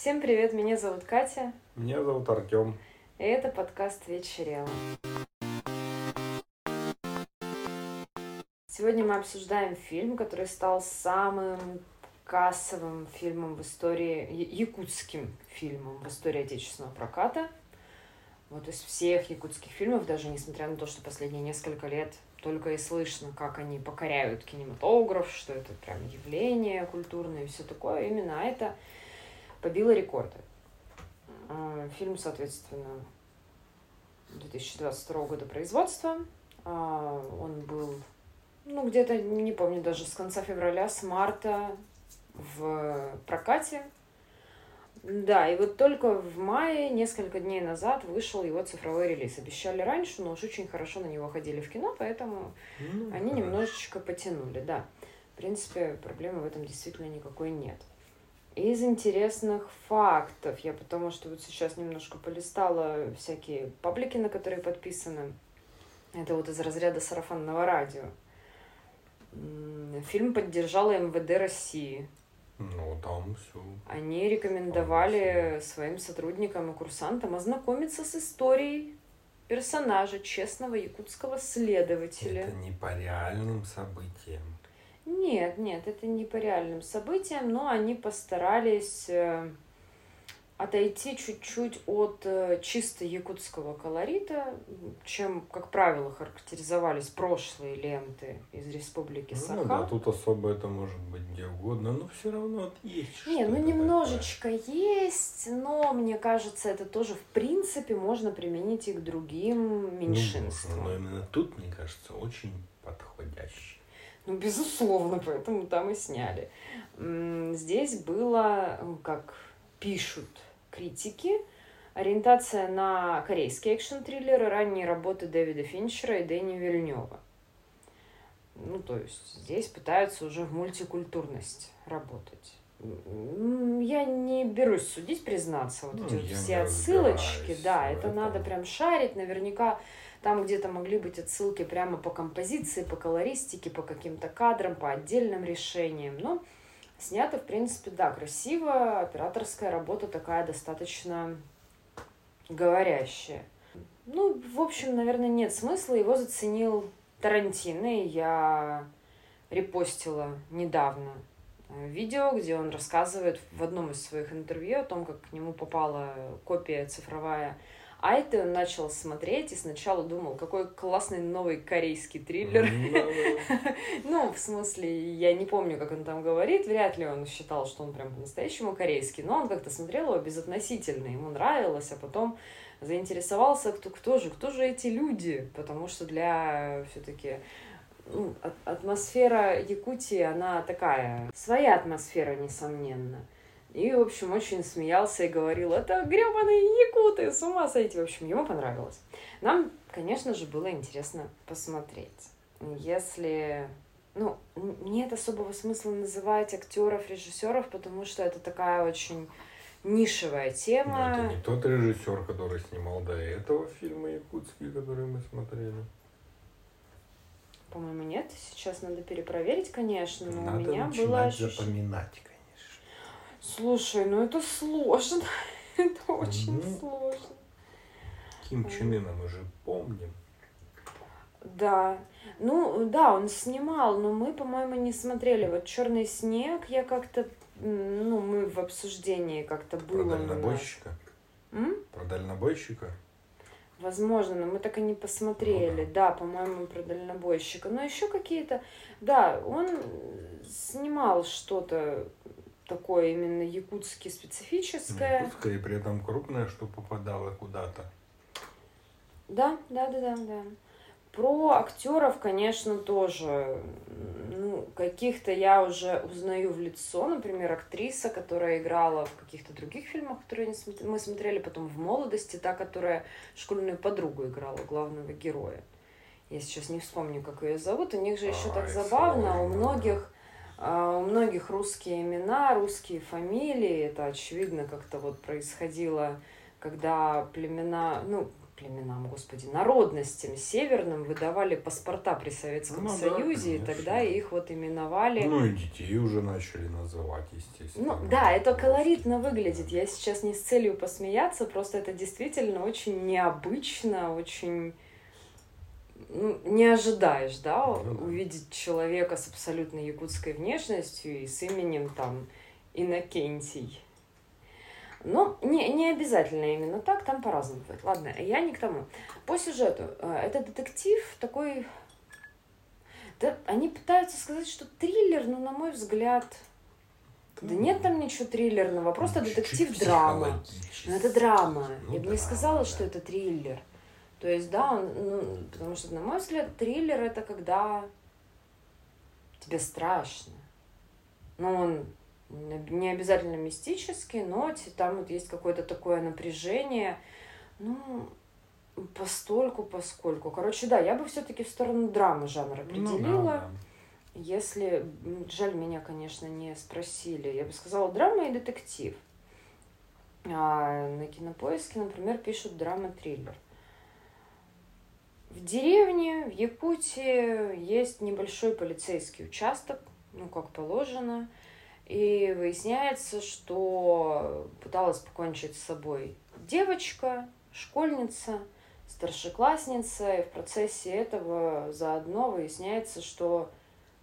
Всем привет, меня зовут Катя. Меня зовут Артём. И это подкаст «Вечерело». Сегодня мы обсуждаем фильм, который стал самым кассовым фильмом в истории, якутским фильмом в истории отечественного проката. Вот из всех якутских фильмов, даже несмотря на то, что последние несколько лет только и слышно, как они покоряют кинематограф, что это прям явление культурное и все такое, именно это побило рекорды. Фильм, соответственно, 2022 года производства. Он был, где-то, не помню, даже с конца февраля, с марта в прокате. Да, и вот только в мае, несколько дней назад, вышел его цифровой релиз. Обещали раньше, но уж очень хорошо на него ходили в кино, поэтому они немножечко потянули, да. В принципе, проблемы в этом действительно никакой нет. Из интересных фактов, я потому что вот сейчас немножко полистала всякие паблики, на которые подписаны. Это вот из разряда сарафанного радио. Фильм поддержала МВД России. Там все. Они рекомендовали своим сотрудникам и курсантам ознакомиться с историей персонажа, честного якутского следователя. Это не по реальным событиям. Нет, это не по реальным событиям, но они постарались отойти чуть-чуть от чисто якутского колорита, чем, как правило, характеризовались прошлые ленты из Республики Саха. Да, тут особо это может быть где угодно, но все равно есть. Немножечко такое есть, но мне кажется, это тоже в принципе можно применить и к другим меньшинствам. Но именно тут, мне кажется, очень подходящий. Безусловно, поэтому там и сняли. Здесь было, как пишут критики, ориентация на корейские экшн-триллеры, ранние работы Дэвида Финчера и Дэни Вильнёва. То есть здесь пытаются уже в мультикультурность работать. Я не берусь судить, признаться, эти все отсылочки, это надо прям шарить, наверняка там где-то могли быть отсылки прямо по композиции, по колористике, по каким-то кадрам, по отдельным решениям, но снято, в принципе, красиво, операторская работа такая достаточно говорящая. В общем, наверное, нет смысла, его заценил Тарантино, и я репостила недавно видео, где он рассказывает в одном из своих интервью о том, как к нему попала копия цифровая Айты. Он начал смотреть и сначала думал, какой классный новый корейский триллер. В смысле, я не помню, как он там говорит, вряд ли он считал, что он прям по-настоящему корейский, но он как-то смотрел его безотносительно, ему нравилось, а потом заинтересовался, кто же эти люди, потому что для все-таки... атмосфера Якутии, она такая, своя атмосфера, несомненно. И, в общем, очень смеялся и говорил, это гребаные якуты, с ума сойти. В общем, ему понравилось. Нам, конечно же, было интересно посмотреть. Если... нет особого смысла называть актеров, режиссеров, потому что это такая очень нишевая тема. Но это не тот режиссер, который снимал до этого фильмы якутские, которые мы смотрели. По-моему, нет. Сейчас надо перепроверить, конечно, но надо у меня было запоминать, конечно. Слушай, это сложно. Это очень сложно. Ким Чен Ына мы же помним. Да. Он снимал, но мы, по-моему, не смотрели. «Черный снег» я как-то... мы в обсуждении как-то было. Про дальнобойщика? Про дальнобойщика? Возможно, но мы так и не посмотрели. Да, по-моему, про дальнобойщика. Но еще какие-то... Да, он снимал что-то такое именно якутски специфическое. Якутское, и при этом крупное, что попадало куда-то. Да. Про актеров, конечно, тоже. Каких-то я уже узнаю в лицо. Например, актриса, которая играла в каких-то других фильмах, которые мы смотрели, потом в «Молодости», та, которая школьную подругу играла, главного героя. Я сейчас не вспомню, как ее зовут. У них же еще так забавно. У многих русские имена, русские фамилии. Это, очевидно, как-то происходило, когда племена... племенам, господи, народностям северным выдавали паспорта при Советском Союзе, да, и тогда их вот именовали... Ну и детей уже начали называть, естественно. Ну да, это колоритно выглядит. Я сейчас не с целью посмеяться, просто это действительно очень необычно, очень... Ну, не ожидаешь, да, увидеть человека с абсолютно якутской внешностью и с именем там Иннокентий. Но не обязательно именно так, там по-разному будет. Ладно, я не к тому. По сюжету. Это детектив такой... Да, они пытаются сказать, что триллер, но, на мой взгляд... Да нет там ничего триллерного, просто детектив-драма. Но это драма. Ну, я бы не сказала, что это триллер. То есть, да, он, ну, потому что, на мой взгляд, триллер — это когда тебе страшно. Но он... Не обязательно мистический, но там вот есть какое-то такое напряжение, ну, постольку, поскольку. Короче, да, я бы все-таки в сторону драмы жанр определила. Ну, да. Если, жаль, меня, конечно, не спросили, я бы сказала драма и детектив. А на Кинопоиске, например, пишут драма-триллер. В деревне, в Якутии есть небольшой полицейский участок, ну, как положено. И выясняется, что пыталась покончить с собой девочка, школьница, старшеклассница. И в процессе этого заодно выясняется, что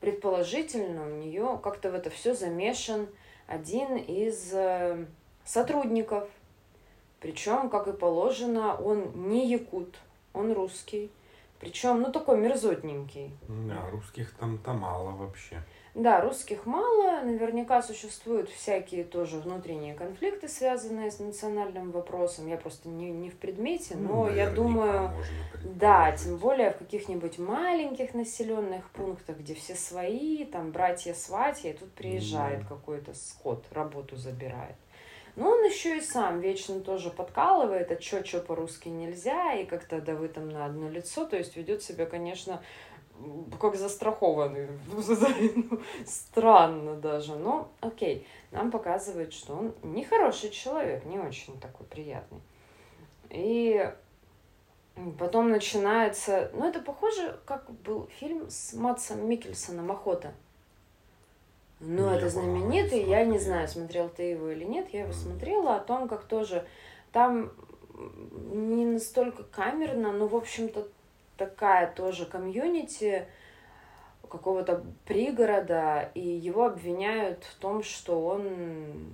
предположительно у нее как-то в это все замешан один из сотрудников. Причем, как и положено, он не якут, он русский. Причем, ну, такой мерзотненький. Да, русских там-то мало вообще. Да, русских мало, наверняка существуют всякие тоже внутренние конфликты, связанные с национальным вопросом. Я просто не в предмете, но я думаю, да, тем более в каких-нибудь маленьких населенных пунктах, где все свои, там братья-сватья, и тут приезжает какой-то скот, работу забирает. Но он еще и сам вечно тоже подкалывает, а чё по-русски нельзя, и как-то да вы там на одно лицо, то есть ведет себя, конечно... как застрахованный. Странно даже. Но окей, нам показывает, что он нехороший человек, не очень такой приятный. И потом начинается... Ну, это похоже, как был фильм с Мадсом Миккельсеном «Охота». Но это знаменитый, я не знаю, смотрел ты его или нет, я его смотрела, о том, как тоже там не настолько камерно, но, в общем-то, такая тоже комьюнити какого-то пригорода, и его обвиняют в том, что он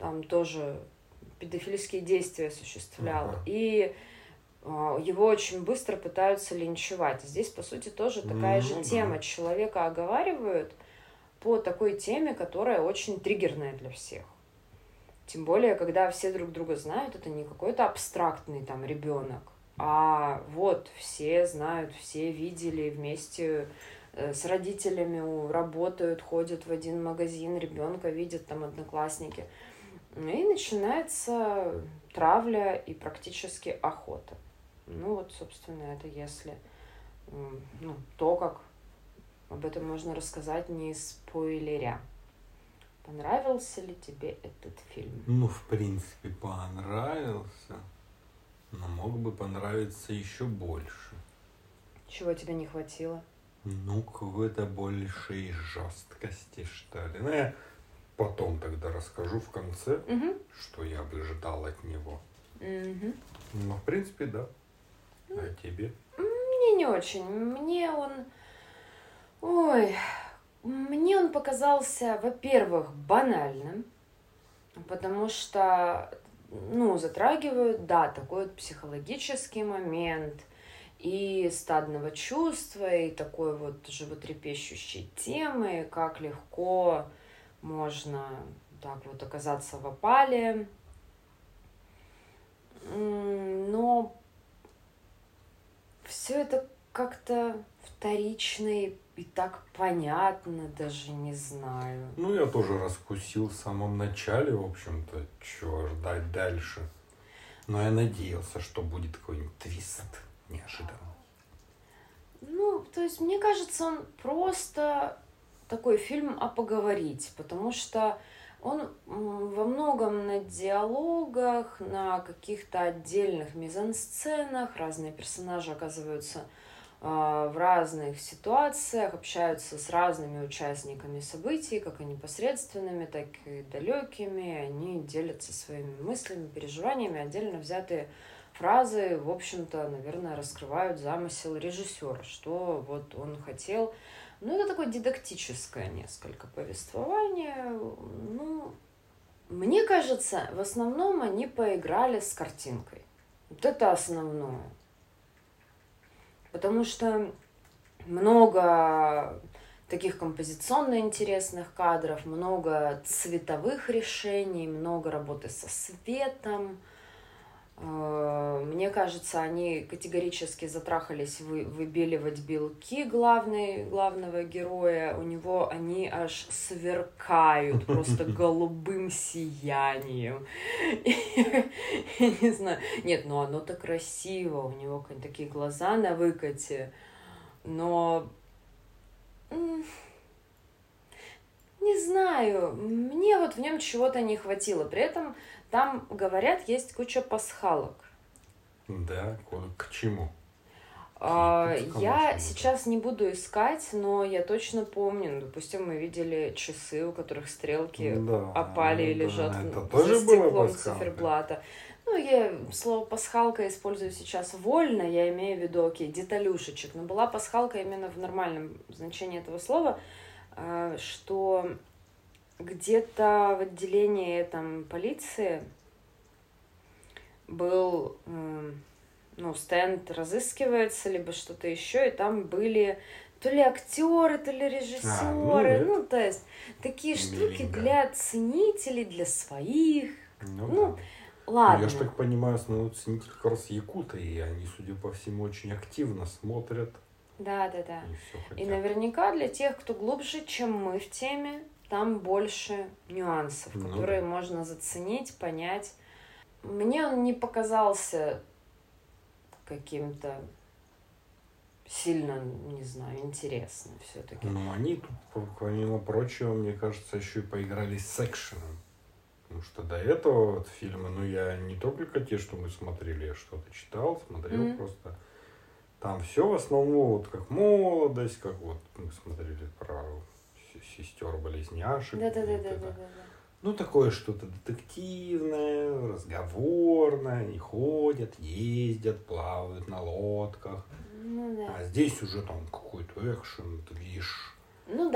там тоже педофильские действия осуществлял. И его очень быстро пытаются линчевать. Здесь, по сути, тоже такая же тема. Человека оговаривают по такой теме, которая очень триггерная для всех. Тем более, когда все друг друга знают, это не какой-то абстрактный там ребенок. А вот все знают, все видели, вместе с родителями работают, ходят в один магазин, ребенка видят там одноклассники. И начинается травля и практически охота. Ну вот, собственно, это если... Ну, то, как об этом можно рассказать, не спойлеря. Понравился ли тебе этот фильм? Ну, в принципе, понравился. Но мог бы понравиться еще больше. Чего тебе не хватило? Ну, какой-то большей жесткости, что ли. Ну, я потом тогда расскажу в конце, что я бы ждал от него. Ну, в принципе, да. А тебе? Мне не очень. Мне он показался, во-первых, банальным, потому что... Ну, затрагивают, да, такой вот психологический момент и стадного чувства, и такой вот животрепещущей темы, как легко можно так вот оказаться в опале. Но все это как-то вторично и так понятно, даже не знаю. Ну, я тоже раскусил в самом начале, в общем-то, чего ждать дальше. Но я надеялся, что будет какой-нибудь твист неожиданно. Ну, то есть, мне кажется, он просто такой фильм о поговорить, потому что Он во многом на диалогах, на каких-то отдельных мизансценах. Разные персонажи оказываются в разных ситуациях, общаются с разными участниками событий, как и непосредственными, так и далекими. Они делятся своими мыслями, переживаниями. Отдельно взятые фразы, в общем-то, наверное, раскрывают замысел режиссера, что вот он хотел. Ну, это такое дидактическое несколько повествование. Ну, мне кажется, в основном они поиграли с картинкой. Вот это основное. Потому что много таких композиционно интересных кадров, много цветовых решений, много работы со светом. Мне кажется, они категорически затрахались выбеливать белки главного героя. У него они аж сверкают просто голубым сиянием. Я не знаю. Нет, ну оно-то красиво. У него такие глаза на выкате. Но... не знаю. Мне вот в нем чего-то не хватило. При этом... Там, говорят, есть куча пасхалок. Да, к чему? Я сейчас не буду искать, но я точно помню. Допустим, мы видели часы, у которых стрелки опали и лежат за стеклом циферблата. Ну, я слово «пасхалка» использую сейчас вольно, я имею в виду, окей, деталюшечек. Но была пасхалка именно в нормальном значении этого слова, что... Где-то в отделении там полиции был стенд «Разыскивается», либо что-то еще, и там были то ли актеры, то ли режиссеры, то есть такие штуки для ценителей, для своих. Ладно. Я же так понимаю, основной ценитель как раз якуты, и они, судя по всему, очень активно смотрят. Да. И наверняка для тех, кто глубже, чем мы в теме, там больше нюансов, которые можно заценить, понять. Мне он не показался каким-то сильно, не знаю, интересным все-таки. Ну, они тут, помимо прочего, мне кажется, еще и поигрались с экшеном. Потому что до этого вот фильма, я не только те, что мы смотрели, я что-то читал, смотрел просто. Там все в основном как «Молодость», как мы смотрели про... сестер-близняшек. Да. Ну, такое что-то детективное, разговорное. Они ходят, ездят, плавают на лодках. А здесь уже там какой-то экшен, ты видишь.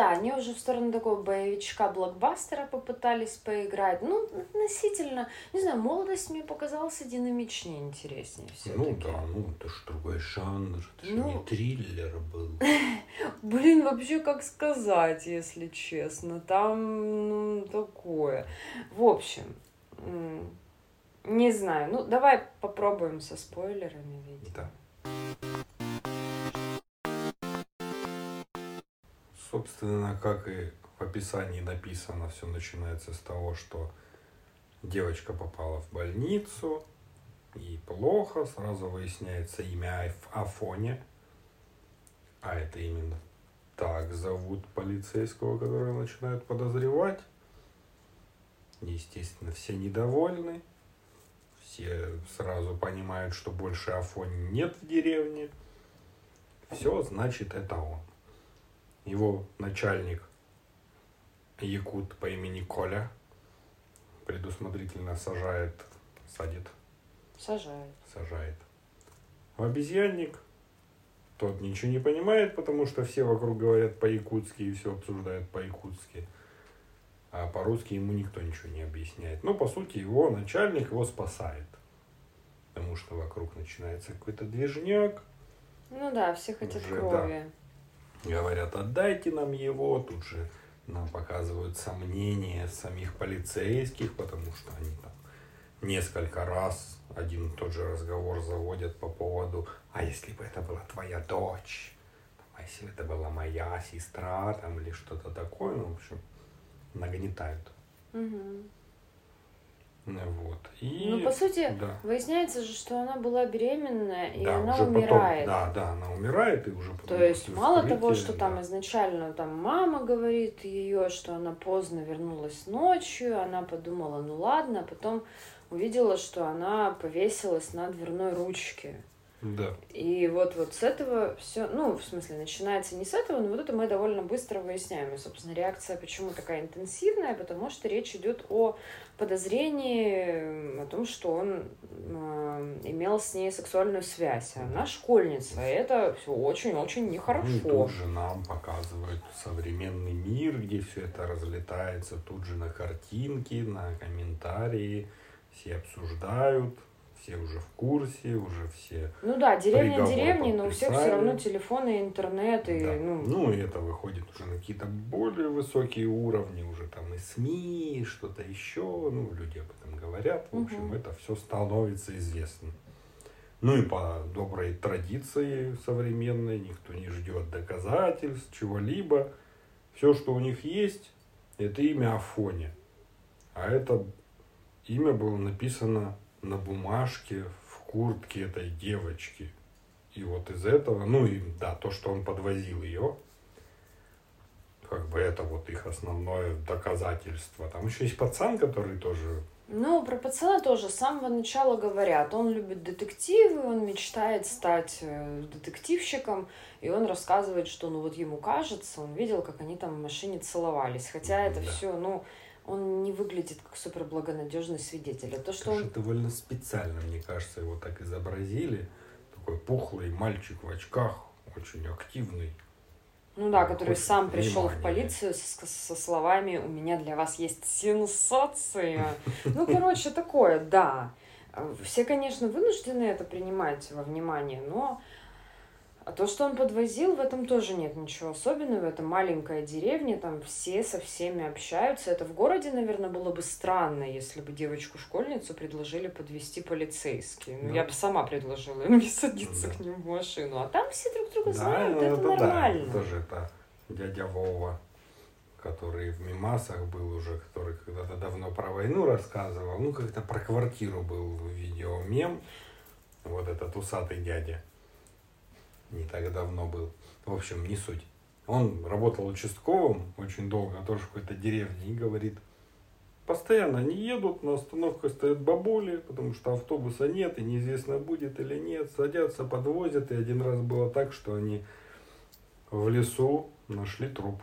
Они уже в сторону такого боевичка-блокбастера попытались поиграть. Относительно, не знаю, «Молодость» мне показался динамичнее, интереснее все-таки. Это ж другой жанр, это же не триллер был. Блин, вообще, как сказать, если честно, там, такое. В общем, не знаю, давай попробуем со спойлерами, видимо. Да. Собственно, как и в описании написано, все начинается с того, что девочка попала в больницу, ей плохо, сразу выясняется имя Афоня, а это именно так зовут полицейского, которого начинают подозревать. Естественно, все недовольны, все сразу понимают, что больше Афони нет в деревне, все, значит, это он. Его начальник, якут по имени Коля, предусмотрительно сажает в обезьянник. Тот ничего не понимает, потому что все вокруг говорят по-якутски и все обсуждают по-якутски. А по-русски ему никто ничего не объясняет. Но, по сути, его начальник его спасает. Потому что вокруг начинается какой-то движняк. Все хотят крови. Да. Говорят, отдайте нам его. Тут же нам показывают сомнения самих полицейских, потому что они там несколько раз один и тот же разговор заводят по поводу, а если бы это была твоя дочь, а если бы это была моя сестра, или что-то такое, в общем, нагнетают. Вот. И, ну, по сути, да. Выясняется же, что она была беременна, и да, она умирает. Потом, да, она умирает, и уже потом... То есть, мало того, что да. там изначально там, мама говорит ее, что она поздно вернулась ночью, она подумала, ну ладно, а потом увидела, что она повесилась на дверной ручке. Да. И вот с этого все, ну, в смысле, начинается не с этого, но вот это мы довольно быстро выясняем. И, собственно, реакция почему такая интенсивная, потому что речь идет о подозрении, о том, что он имел с ней сексуальную связь. Она школьница, и это все очень-очень нехорошо. Ну, тут же нам показывают современный мир, где все это разлетается, тут же на картинки, на комментарии, все обсуждают. Все уже в курсе, уже все. Ну да, деревни, но у всех все равно телефоны, интернет и. Да. Ну, и это выходит уже на какие-то более высокие уровни, уже там и СМИ, и что-то еще. Ну, люди об этом говорят. В общем, это все становится известно. Ну и по доброй традиции современной, никто не ждет доказательств, чего-либо. Все, что у них есть, это имя Афоня. А это имя было написано на бумажке в куртке этой девочки. И вот из этого, ну и да, то, что он подвозил ее, как бы это вот их основное доказательство. Там еще есть пацан, который тоже... Ну, про пацана тоже с самого начала говорят. Он любит детективы, он мечтает стать детективщиком, и он рассказывает, что, ну, вот ему кажется, он видел, как они там в машине целовались. Хотя это все, ну... Он не выглядит как суперблагонадежный свидетель. А то, что он... довольно специально, мне кажется, его так изобразили. Такой пухлый мальчик в очках, очень активный. Ну да, который сам пришел в полицию со словами «У меня для вас есть сенсация». Ну, короче, такое, да. Все, конечно, вынуждены это принимать во внимание, но... А то, что он подвозил, в этом тоже нет ничего особенного. Это маленькая деревня, там все со всеми общаются. Это в городе, наверное, было бы странно, если бы девочку-школьницу предложили подвезти полицейские. Ну, да. Я бы сама предложила им не садиться к ним в машину. А там все друг друга знают, это нормально. Да, тоже это дядя Вова, который в мемасах был уже, который когда-то давно про войну рассказывал. Ну, как-то про квартиру был видеомем. Вот этот усатый дядя. Не так давно был. В общем, не суть. Он работал участковым очень долго, тоже в какой-то деревне, и говорит, постоянно они едут, на остановках стоят бабули, потому что автобуса нет, и неизвестно, будет или нет. Садятся, подвозят, и один раз было так, что они в лесу нашли труп,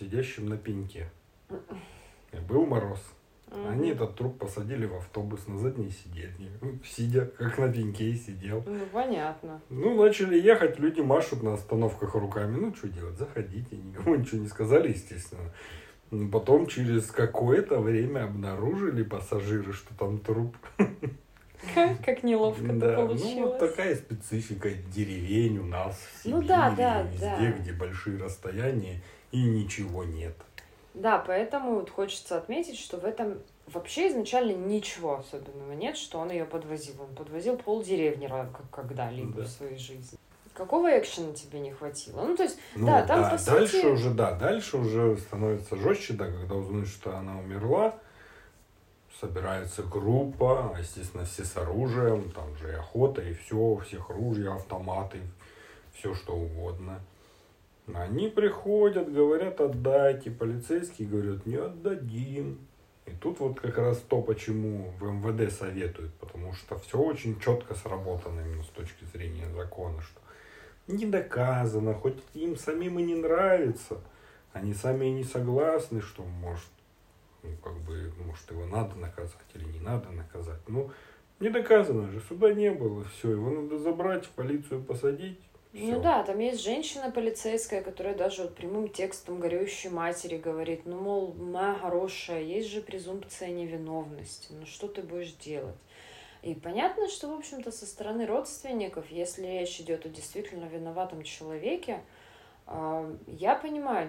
сидящим на пеньке. И был мороз. Они этот труп посадили в автобус на заднее сиденье, сидя, как на пеньке и сидел. Ну, понятно. Ну, начали ехать, люди машут на остановках руками. Ну, что делать, заходите, никому ничего не сказали, естественно. Потом через какое-то время обнаружили пассажиры, что там труп. Как неловко-то получилось. Ну, вот такая специфика деревень у нас в Сибири, везде, где большие расстояния и ничего нет. Да, поэтому вот хочется отметить, что в этом вообще изначально ничего особенного нет, что он ее подвозил. Он подвозил полдеревни когда-либо в своей жизни. Какого экшена тебе не хватило? Ну, то есть, там по сути... Дальше уже становится жестче, когда узнают, что она умерла. Собирается группа, естественно, все с оружием, там же и охота, и все, у всех ружья, автоматы, все что угодно. Они приходят, говорят, отдайте. Полицейские говорят, не отдадим. И тут вот как раз то, почему в МВД советуют. Потому что все очень четко сработано именно с точки зрения закона. Что не доказано, хоть им самим и не нравится. Они сами и не согласны, что может его надо наказать или не надо наказать. Ну, не доказано же, суда не было. Все, его надо забрать, в полицию посадить. Всё. Ну да, там есть женщина полицейская, которая даже вот прямым текстом горюющей матери говорит, ну, мол, моя хорошая, есть же презумпция невиновности, ну что ты будешь делать? И понятно, что, в общем-то, со стороны родственников, если речь идет о действительно виноватом человеке, я понимаю,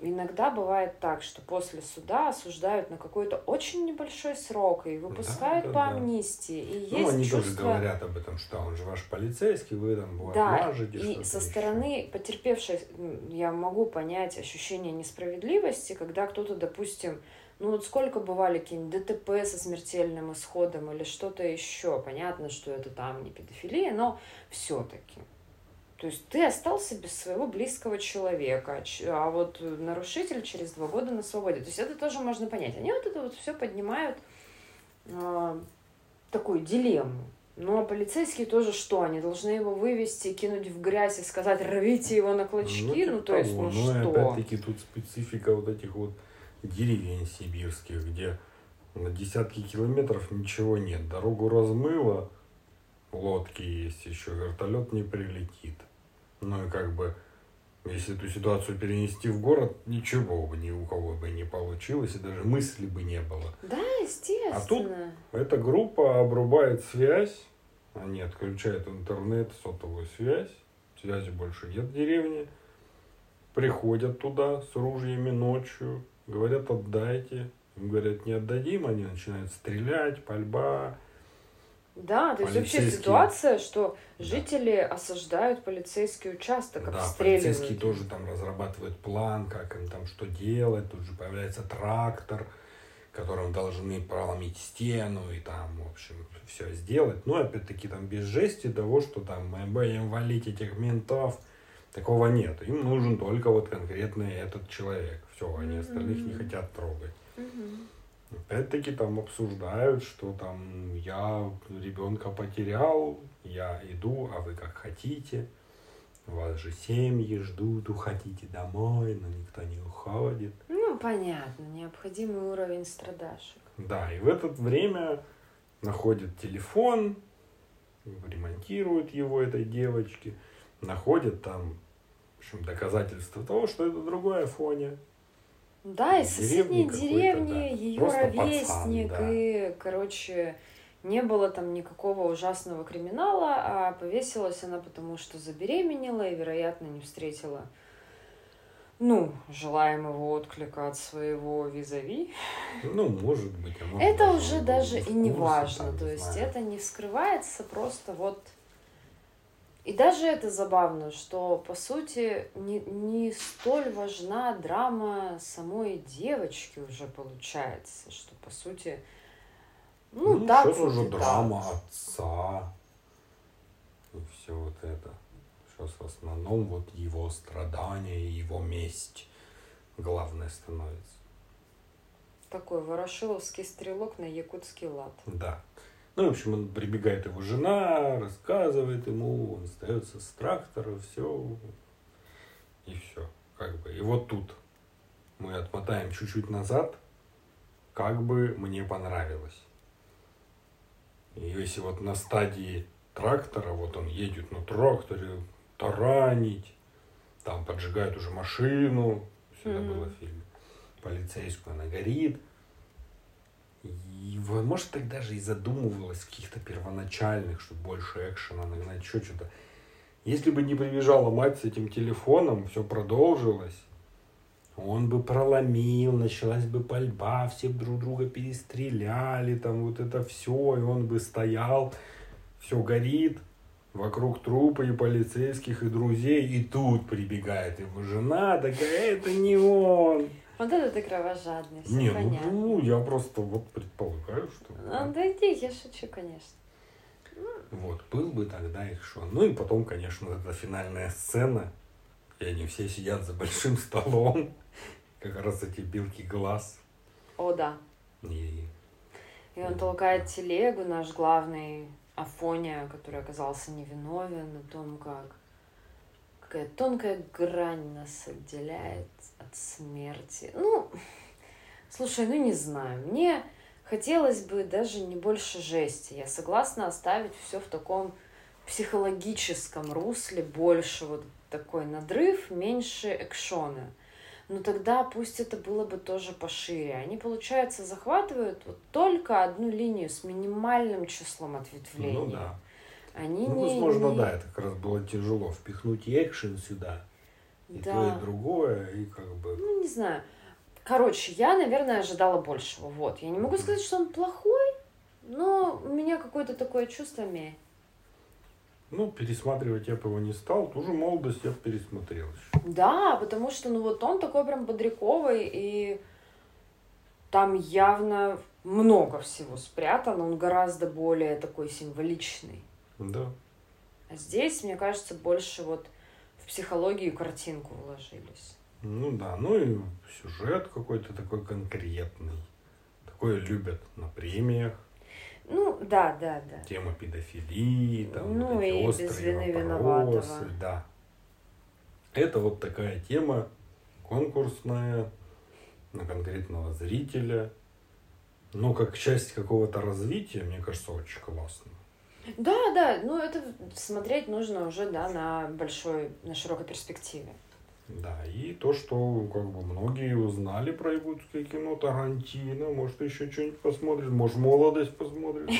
иногда бывает так, что после суда осуждают на какой-то очень небольшой срок и выпускают по амнистии. И есть они чувство... тоже говорят об этом, что он же ваш полицейский, вы там отмажете. И со стороны потерпевшей я могу понять ощущение несправедливости, когда кто-то, допустим, Ну вот сколько бывали какие-нибудь ДТП со смертельным исходом или что-то еще. Понятно, что это там не педофилия, но все-таки. То есть ты остался без своего близкого человека, а вот нарушитель через 2 года на свободе. То есть это тоже можно понять. Они вот это вот все поднимают такую дилемму. Но полицейские тоже что? Они должны его вывести, кинуть в грязь и сказать, рвите его на клочки? Ну, то есть, ну что? Опять-таки тут специфика вот этих вот деревень сибирских, где на десятки километров ничего нет. Дорогу размыло, лодки есть еще, вертолет не прилетит. Ну и как бы, если эту ситуацию перенести в город, ничего бы ни у кого бы не получилось, и даже мысли бы не было. Да, естественно. А тут эта группа обрубает связь, они отключают интернет, сотовую связь, связи больше нет в деревне, приходят туда с ружьями ночью, говорят, отдайте, им говорят, не отдадим, они начинают стрелять, пальба. Да, то есть вообще ситуация, что жители осаждают полицейский участок, обстреливают. Да, полицейские тоже там разрабатывают план, как им там что делать. Тут же появляется трактор, которым должны проломить стену и там, в общем, все сделать. Но опять-таки там без жести того, что там мы будем валить этих ментов, такого нет. Им нужен только вот конкретно этот человек. Все, они остальных не хотят трогать. Опять-таки там обсуждают, что там я ребенка потерял, я иду, а вы как хотите. Вас же семьи ждут, уходите домой, но никто не уходит. Ну, понятно, необходимый уровень страдашек. Да, и в это время находят телефон, ремонтируют его этой девочке, находят там, в общем, доказательства того, что это другой iPhone. Да, из соседней деревни, ее просто ровесник, пацан, и, короче, не было там никакого ужасного криминала, а повесилась она потому, что забеременела и, вероятно, не встретила, ну, желаемого отклика от своего визави. Ну, может быть. А может, это уже даже и не важно, там, то есть это не вскрывается, просто вот... И даже это забавно, что, по сути, не столь важна драма самой девочки уже получается, что, по сути, ну так вот и так. Сейчас уже драма отца и все вот это. Сейчас в основном вот его страдания и его месть главное становится. Такой ворошиловский стрелок на якутский лад. Да. Ну, в общем, он прибегает, его жена, рассказывает ему, он остается с трактора, все. И все. Как бы. И вот тут мы отмотаем чуть-чуть назад, как бы мне понравилось. И если вот на стадии трактора, вот он едет на тракторе, таранить, там поджигают уже машину, все это было в фильме, полицейскую, она горит. И, может, тогда же и задумывалось каких-то первоначальных, что больше экшена, наверное, еще что-то. Если бы не прибежала мать с этим телефоном, все продолжилось, он бы проломил, началась бы пальба, все друг друга перестреляли, там вот это все, и он бы стоял, все горит, вокруг трупа и полицейских, и друзей, и тут прибегает его жена, такая, это не он. Вот это ты кровожадный, все не, понятно. Ну, я просто вот предполагаю, что... да иди, я шучу, конечно. Вот, был бы тогда их шо. Ну и потом, конечно, эта финальная сцена, где они все сидят за большим столом, как раз эти белки глаз. О, да. И он толкает телегу, наш главный Афоня, который оказался невиновен, о том, как... Какая тонкая грань нас отделяет от смерти. Ну, слушай, ну не знаю. Мне хотелось бы даже не больше жести. Я согласна оставить все в таком психологическом русле. Больше вот такой надрыв, меньше экшона. Но тогда пусть это было бы тоже пошире. Они, получается, захватывают вот только одну линию с минимальным числом ответвлений. Ну да. Они возможно, да, это как раз было тяжело впихнуть и экшен сюда, и да. То, и другое, и как бы... Ну, не знаю. Короче, я, наверное, ожидала большего. Вот. Я не могу сказать, что он плохой, но у меня какое-то такое чувство мя. Ну, пересматривать я бы его не стал. Ту же «Молодость» я бы пересмотрел еще. Да, потому что, ну, вот он такой прям бодряковый, и... там явно много всего спрятано, он гораздо более такой символичный. Да. А здесь, мне кажется, больше вот в психологию картинку вложились. Ну да, ну и сюжет какой-то такой конкретный. Такое любят на премиях. Ну, да, да, да. Тема педофилии, там, ну, вот эти острые без вины виноватого. Да. Это вот такая тема конкурсная, на конкретного зрителя. Но как часть какого-то развития, мне кажется, очень классно. Да, да, ну это смотреть нужно уже, да, на большой, на широкой перспективе. Да, и то, что как бы многие узнали про якутское кино, Тарантино, может, еще что-нибудь посмотришь, может, «Молодость» посмотришь.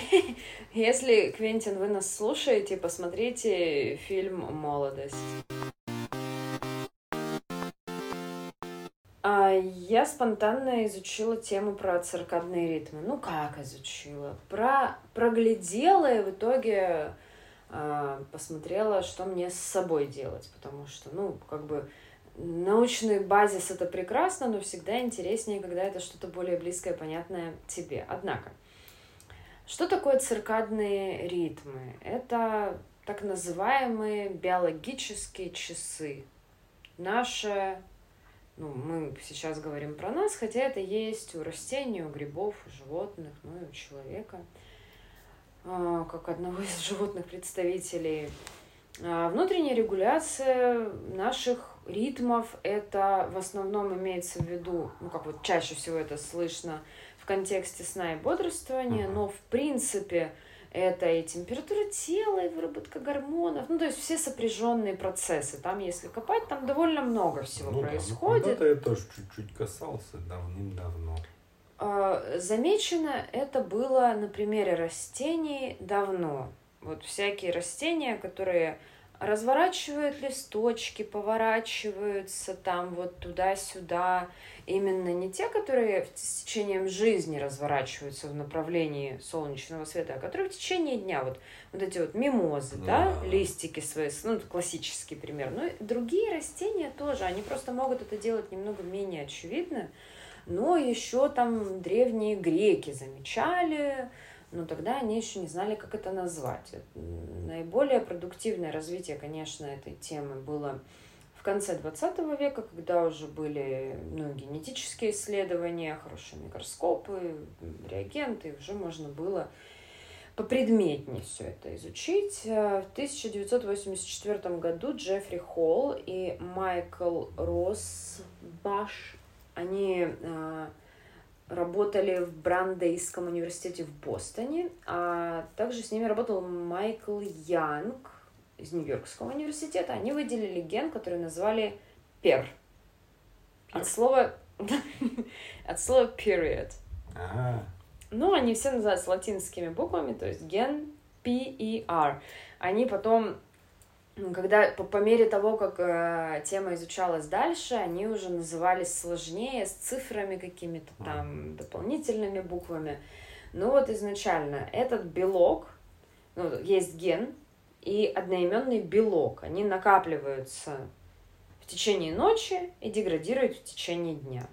Если, Квентин, вы нас слушаете, посмотрите фильм «Молодость». Я спонтанно изучила тему про циркадные ритмы. Ну, как изучила? Проглядела и в итоге посмотрела, что мне с собой делать. Потому что, ну, как бы... Научный базис — это прекрасно, но всегда интереснее, когда это что-то более близкое, понятное тебе. Однако, что такое циркадные ритмы? Это так называемые биологические часы. Наши, ну, мы сейчас говорим про нас, хотя это есть у растений, у грибов, у животных, ну и у человека, как одного из животных представителей. Внутренняя регуляция наших ритмов, это в основном имеется в виду, ну, как вот чаще всего это слышно в контексте сна и бодрствования, но, в принципе, это и температура тела, и выработка гормонов, ну, то есть все сопряженные процессы. Там, если копать, там довольно много всего происходит. Да, ну, когда-то я тоже чуть-чуть касался давным-давно. Замечено это было на примере растений давно. Вот всякие растения, которые... разворачивают листочки, поворачиваются там вот туда-сюда. Именно не те, которые с течением жизни разворачиваются в направлении солнечного света, а которые в течение дня. Вот эти вот мимозы, да, листики свои, ну, классический пример. Но другие растения тоже, они просто могут это делать немного менее очевидно. Но еще там древние греки замечали... Но тогда они еще не знали, как это назвать. Наиболее продуктивное развитие, конечно, этой темы было в конце 20 века, когда уже были, ну, генетические исследования, хорошие микроскопы, реагенты, и уже можно было попредметнее все это изучить. В 1984 году Джеффри Холл и Майкл Росбаш, они... работали в Брандейском университете в Бостоне, а также с ними работал Майкл Янг из Нью-Йоркского университета. Они выделили ген, который назвали PER. От слова period. Ага. Ну, они все называются латинскими буквами, то есть ген PER. Они потом, когда по мере того, как тема изучалась дальше, они уже назывались сложнее, с цифрами какими-то там, дополнительными буквами. Ну вот изначально этот белок, ну, есть ген и одноименный белок. Они накапливаются в течение ночи и деградируют в течение дня.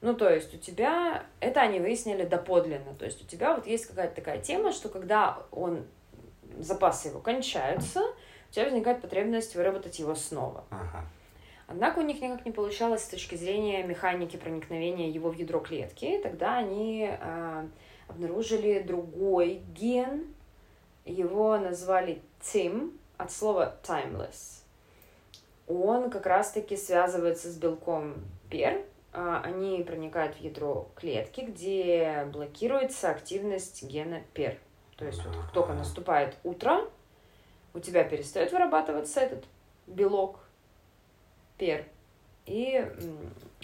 Ну то есть у тебя, это они выяснили доподлинно, то есть у тебя вот есть какая-то такая тема, что когда он, запасы его кончаются, у тебя возникает потребность выработать его снова. Ага. Однако у них никак не получалось с точки зрения механики проникновения его в ядро клетки. И тогда они обнаружили другой ген. Его назвали TIM, от слова timeless. Он как раз-таки связывается с белком PER. Они проникают в ядро клетки, где блокируется активность гена PER. То есть вот, как только наступает утро, у тебя перестает вырабатываться этот белок PER, и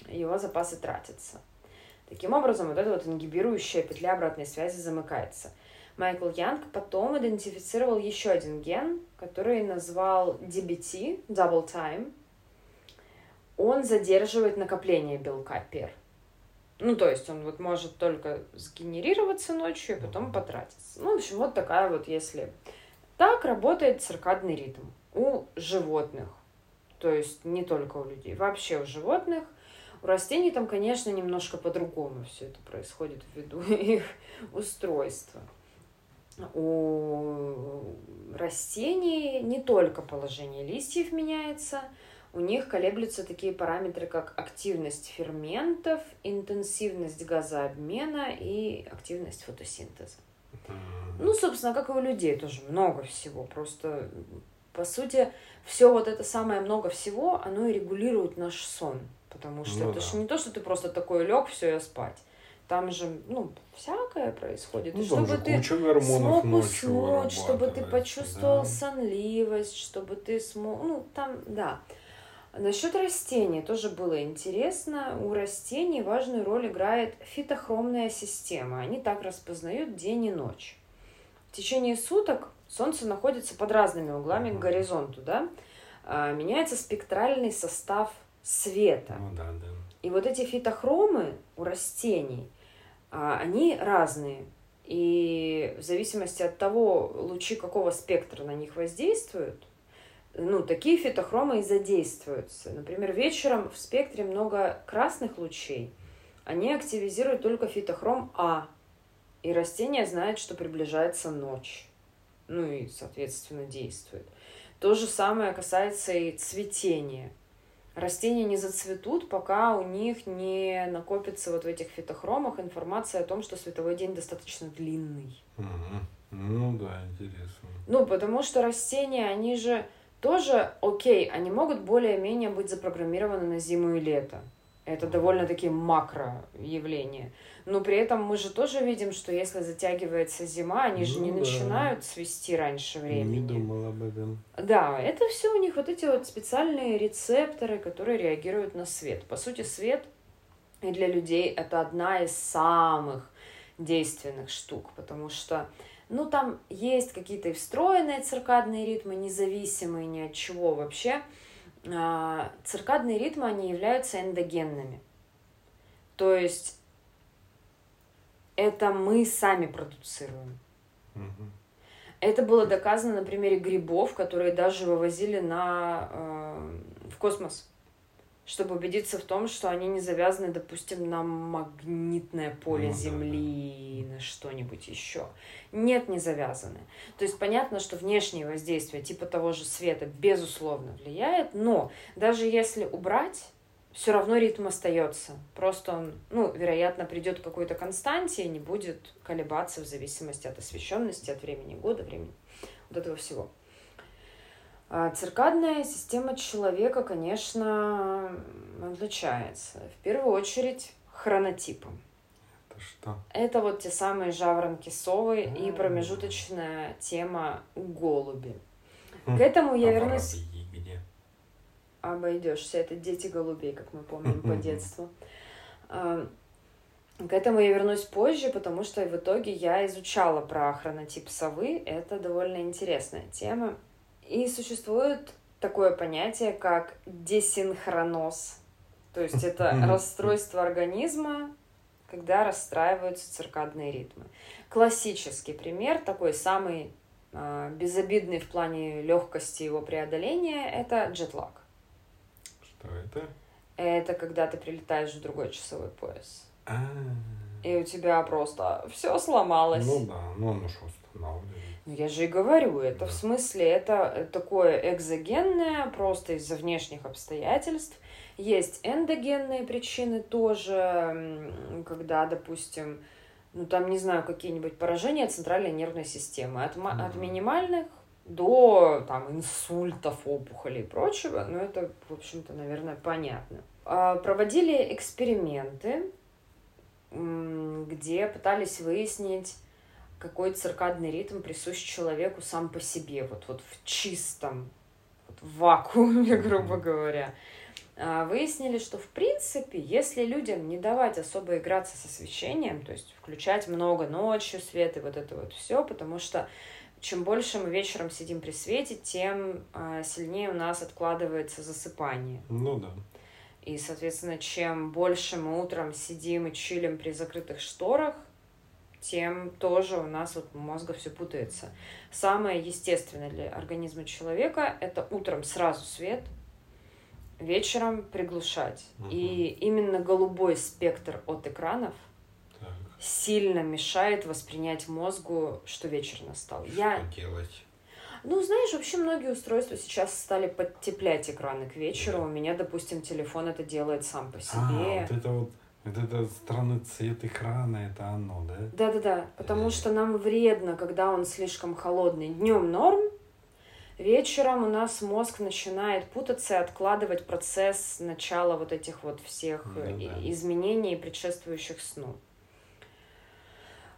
его запасы тратятся. Таким образом, вот эта вот ингибирующая петля обратной связи замыкается. Майкл Янг потом идентифицировал еще один ген, который назвал DBT, Double Time. Он задерживает накопление белка PER. Ну, то есть он вот может только сгенерироваться ночью и потом потратиться. Ну, в общем, вот такая вот, если... Так работает циркадный ритм у животных, то есть не только у людей, вообще у животных. У растений там, конечно, немножко по-другому все это происходит ввиду их устройства. У растений не только положение листьев меняется, у них колеблются такие параметры, как активность ферментов, интенсивность газообмена и активность фотосинтеза. Ну, собственно, как и у людей тоже много всего. Просто, по сути, все вот это самое много всего, оно и регулирует наш сон. Потому что это же не то, что ты просто такой лег, все, я спать. Там же, ну, всякое происходит. Ну, и чтобы ты смог уснуть, чтобы ты почувствовал сонливость, чтобы ты смог... Ну, там, да. Насчет растений тоже было интересно. У растений важную роль играет фитохромная система. Они так распознают день и ночь. В течение суток солнце находится под разными углами к горизонту, да? Меняется спектральный состав света. Ну, да, да. И вот эти фитохромы у растений, они разные. И в зависимости от того, лучи какого спектра на них воздействуют, ну, такие фитохромы и задействуются. Например, вечером в спектре много красных лучей. Они активизируют только фитохром А. И растение знает, что приближается ночь. Ну и, соответственно, действует. То же самое касается и цветения. Растения не зацветут, пока у них не накопится вот в этих фитохромах информация о том, что световой день достаточно длинный. Ну да, интересно. Ну, потому что растения, они же... тоже, окей, они могут более-менее быть запрограммированы на зиму и лето. Это довольно-таки макро явление. Но при этом мы же тоже видим, что если затягивается зима, они же начинают цвести раньше времени. Не думала об этом. Да, это все у них вот эти вот специальные рецепторы, которые реагируют на свет. По сути, свет и для людей это одна из самых действенных штук, потому что... Ну, там есть какие-то и встроенные циркадные ритмы, независимые ни от чего вообще. Циркадные ритмы, они являются эндогенными. То есть это мы сами продуцируем. Угу. Это было доказано на примере грибов, которые даже вывозили в космос, чтобы убедиться в том, что они не завязаны, допустим, на магнитное поле Земли, на что-нибудь еще. Нет, не завязаны. То есть понятно, что внешние воздействия типа того же света безусловно влияет, но даже если убрать, все равно ритм остается. Просто он, ну, вероятно, придет к какой-то константе и не будет колебаться в зависимости от освещенности, от времени года, времени, вот этого всего. Циркадная система человека, конечно, отличается. В первую очередь хронотипом. Это что? Это вот те самые жаворонки, совы и промежуточная тема голуби. К этому я вернусь... Обойдешься. Это дети голубей, как мы помним по детству. К этому я вернусь позже, потому что в итоге я изучала про хронотип совы. Это довольно интересная тема. И существует такое понятие, как десинхроноз. То есть это расстройство организма, когда расстраиваются циркадные ритмы. Классический пример, такой самый безобидный в плане легкости его преодоления, это джетлаг. Что это? Это когда ты прилетаешь в другой часовой пояс. И у тебя просто все сломалось. Ну да, ну он уж устанавливает. Я же и говорю, это в смысле, это такое экзогенное, просто из-за внешних обстоятельств. Есть эндогенные причины тоже, когда, допустим, ну там, не знаю, какие-нибудь поражения центральной нервной системы. От минимальных до там, инсультов, опухолей и прочего. Ну это, в общем-то, наверное, понятно. Проводили эксперименты, где пытались выяснить, какой циркадный ритм присущ человеку сам по себе, вот в чистом в вакууме, грубо говоря. Выяснили, что, в принципе, если людям не давать особо играться с освещением, то есть включать много ночью свет и вот это вот все, потому что чем больше мы вечером сидим при свете, тем сильнее у нас откладывается засыпание. Ну да. И, соответственно, чем больше мы утром сидим и чилим при закрытых шторах, тем тоже у нас вот мозга все путается. Самое естественное для организма человека – это утром сразу свет, вечером приглушать. Угу. И именно голубой спектр от экранов так. сильно мешает воспринять мозгу, что вечер настал. Что делать? Ну, знаешь, вообще многие устройства сейчас стали подтеплять экраны к вечеру. Да. У меня, допустим, телефон это делает сам по себе. Вот это странный цвет экрана, это оно, да? Да-да-да, потому что нам вредно, когда он слишком холодный. Днем норм, вечером у нас мозг начинает путаться и откладывать процесс начала вот этих вот всех изменений, предшествующих сну.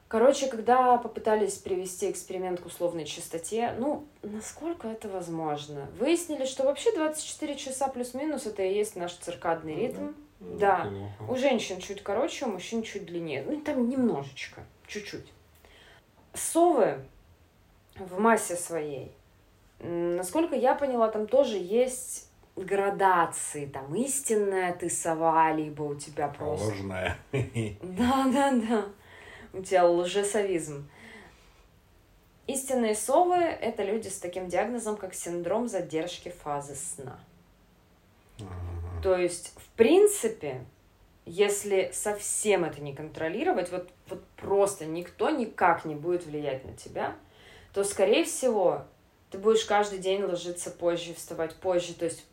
Короче, когда попытались привести эксперимент к условной чистоте, насколько это возможно? Выяснили, что вообще 24 часа плюс-минус это и есть наш циркадный ритм. Да, у женщин чуть короче, у мужчин чуть длиннее. Там немножечко, чуть-чуть. Совы в массе своей, насколько я поняла, там тоже есть градации. Там истинная ты сова, либо у тебя просто... Ложная. Да. У тебя лжесовизм. Истинные совы – это люди с таким диагнозом, как синдром задержки фазы сна. Ага. То есть, в принципе, если совсем это не контролировать, вот просто никто никак не будет влиять на тебя, то, скорее всего, ты будешь каждый день ложиться позже, вставать позже. То есть,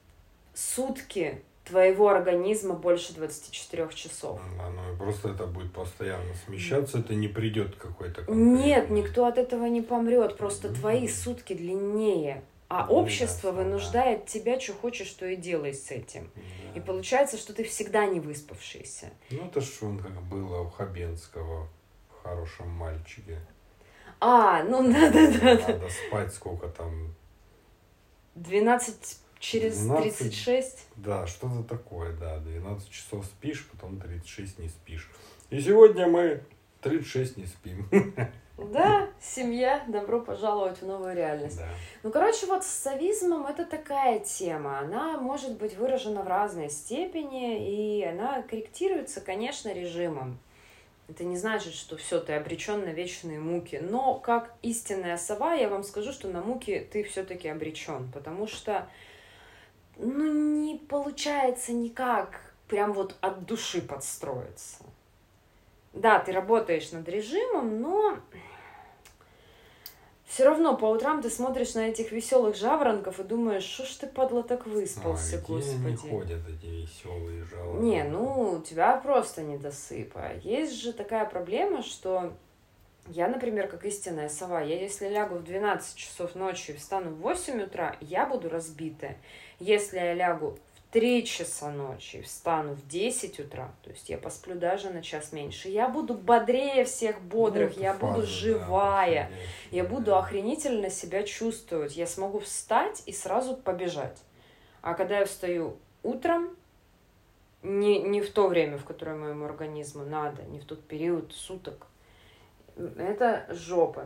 сутки... твоего организма больше 24 часов. Ну, просто это будет постоянно смещаться, это не придет какой-то... Нет, никто от этого не помрет, просто твои сутки длиннее, а общество вынуждает тебя, что хочешь, что и делай с этим. Да. И получается, что ты всегда не выспавшийся. Это что как было у Хабенского в «Хорошем мальчике». Надо спать сколько там? 12 через 36? Да, что-то такое, да. 12 часов спишь, потом 36 не спишь. И сегодня мы 36 не спим. Да, семья, добро пожаловать в новую реальность. Да. С совизмом это такая тема. Она может быть выражена в разной степени, и она корректируется, конечно, режимом. Это не значит, что все, ты обречен на вечные муки. Но как истинная сова, я вам скажу, что на муки ты все-таки обречен, потому что не получается никак прям от души подстроиться. Да, ты работаешь над режимом, но все равно по утрам ты смотришь на этих веселых жаворонков и думаешь, что ж ты, падла, так выспался, господи. Где они ходят, эти веселые жаворонки? У тебя просто недосыпа. Есть же такая проблема, что я, например, как истинная сова, я если лягу в 12 часов ночи и встану в 8 утра, я буду разбитая. Если я лягу в 3 часа ночи и встану в 10 утра, то есть я посплю даже на час меньше, я буду бодрее всех бодрых, я буду живая, я буду охренительно себя чувствовать, я смогу встать и сразу побежать. А когда я встаю утром, не в то время, в которое моему организму надо, не в тот период суток, это жопа.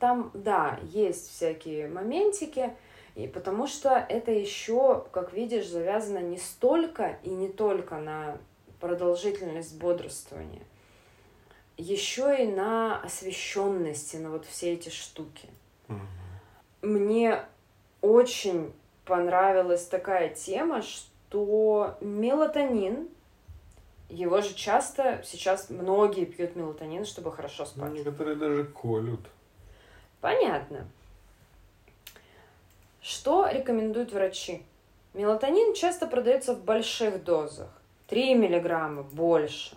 Там, да, есть всякие моментики, и потому что это еще, как видишь, завязано не столько и не только на продолжительность бодрствования, еще и на освещенности, на все эти штуки. Мне очень понравилась такая тема, что мелатонин, его же часто сейчас многие пьют мелатонин, чтобы хорошо спать. Некоторые даже колют. Понятно. Что рекомендуют врачи? Мелатонин часто продается в больших дозах. 3 миллиграмма, больше.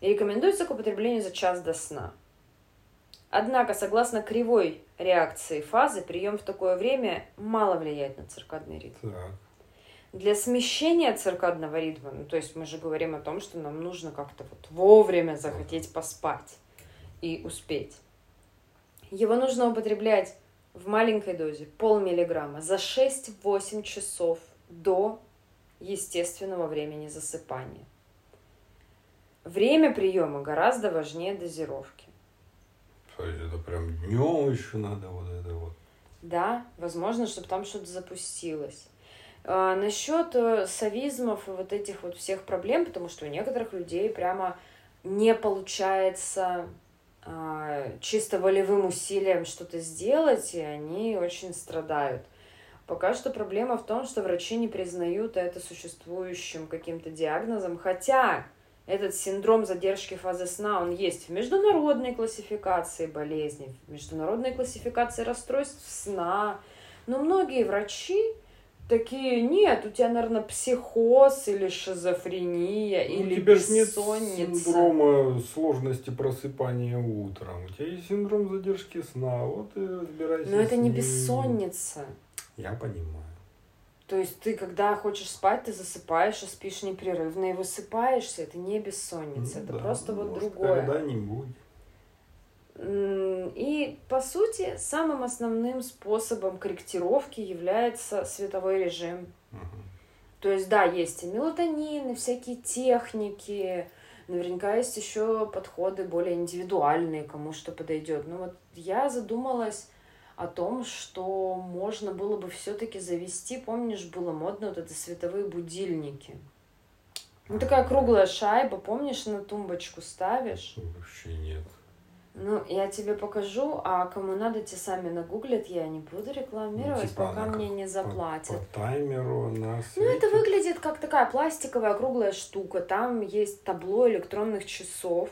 И рекомендуется к употреблению за час до сна. Однако, согласно кривой реакции фазы, прием в такое время мало влияет на циркадный ритм. Да. Для смещения циркадного ритма, то есть мы же говорим о том, что нам нужно как-то вовремя захотеть поспать и успеть. Его нужно употреблять в маленькой дозе, полмиллиграмма, за 6-8 часов до естественного времени засыпания. Время приема гораздо важнее дозировки. То есть это прям днем еще надо . Да, возможно, чтобы там что-то запустилось. Насчет совизмов и этих всех проблем, потому что у некоторых людей прямо не получается чисто волевым усилием что-то сделать, и они очень страдают. Пока что проблема в том, что врачи не признают это существующим каким-то диагнозом, хотя этот синдром задержки фазы сна, он есть в международной классификации болезней, в международной классификации расстройств сна. Но многие врачи такие: нет, у тебя, наверное, психоз или шизофрения, или бессонница. У тебя нет синдрома сложности просыпания утром. У тебя есть синдром задержки сна. Вот и разбирайся. Но это не бессонница. Я понимаю. То есть ты, когда хочешь спать, ты засыпаешь и спишь непрерывно, и высыпаешься. Это не бессонница. Ну, это да, просто вот другое. Когда-нибудь. И, по сути, самым основным способом корректировки является световой режим. Угу. То есть, да, есть и мелатонин, и всякие техники. Наверняка есть еще подходы более индивидуальные, кому что подойдет. Но вот я задумалась о том, что можно было бы все-таки завести, помнишь, было модно вот эти световые будильники. Ну, такая круглая шайба, помнишь, на тумбочку ставишь? Вообще нет. Ну, я тебе покажу, а кому надо, те сами нагуглят, я не буду рекламировать, ну, типа пока мне не заплатят. По таймеру она светит. Ну, это выглядит как такая пластиковая круглая штука, там есть табло электронных часов,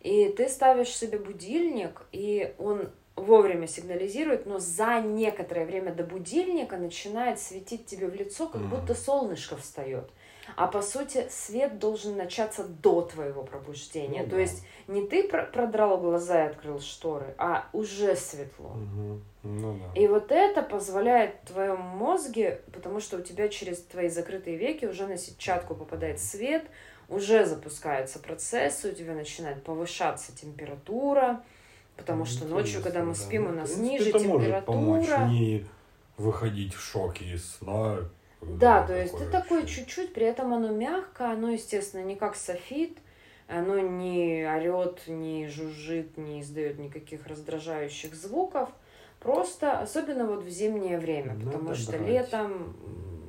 и ты ставишь себе будильник, и он вовремя сигнализирует, но за некоторое время до будильника начинает светить тебе в лицо, как будто солнышко встает. А по сути, свет должен начаться до твоего пробуждения. Ну, то да. есть не ты продрал глаза и открыл шторы, а уже светло. Угу. Ну, да. И вот это позволяет твоему мозгу, потому что у тебя через твои закрытые веки уже на сетчатку попадает свет, уже запускаются процессы, у тебя начинает повышаться температура, потому что ночью, когда мы спим, у нас ниже температура. Это может помочь не выходить в шоке из сна. Да, то есть ты такой чуть-чуть, при этом оно мягко, оно, естественно, не как софит, оно не орет, не жужжит, не издает никаких раздражающих звуков, просто, особенно вот в зимнее время, потому что летом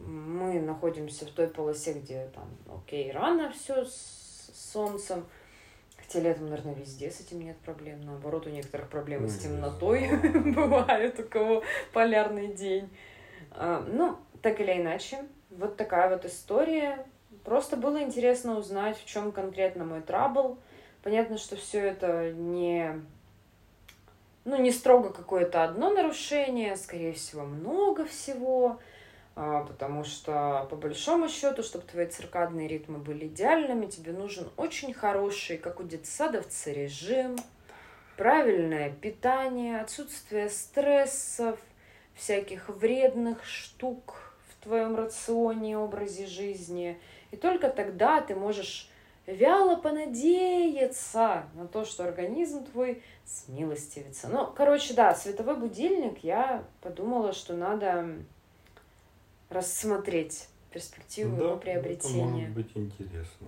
мы находимся в той полосе, где там, окей, рано все с солнцем, хотя летом, наверное, везде с этим нет проблем, наоборот, у некоторых проблемы с темнотой бывают, у кого полярный день, ну, так или иначе, вот такая вот история. Просто было интересно узнать, в чем конкретно мой трабл. Понятно, что все это не строго какое-то одно нарушение, скорее всего, много всего, потому что, по большому счету, чтобы твои циркадные ритмы были идеальными, тебе нужен очень хороший, как у детсадовца, режим, правильное питание, отсутствие стрессов, всяких вредных штук в твоем рационе, образе жизни. И только тогда ты можешь вяло понадеяться на то, что организм твой смилостивится. Ну, короче, да, световой будильник, я подумала, что надо рассмотреть перспективу его приобретения. Это может быть интересно.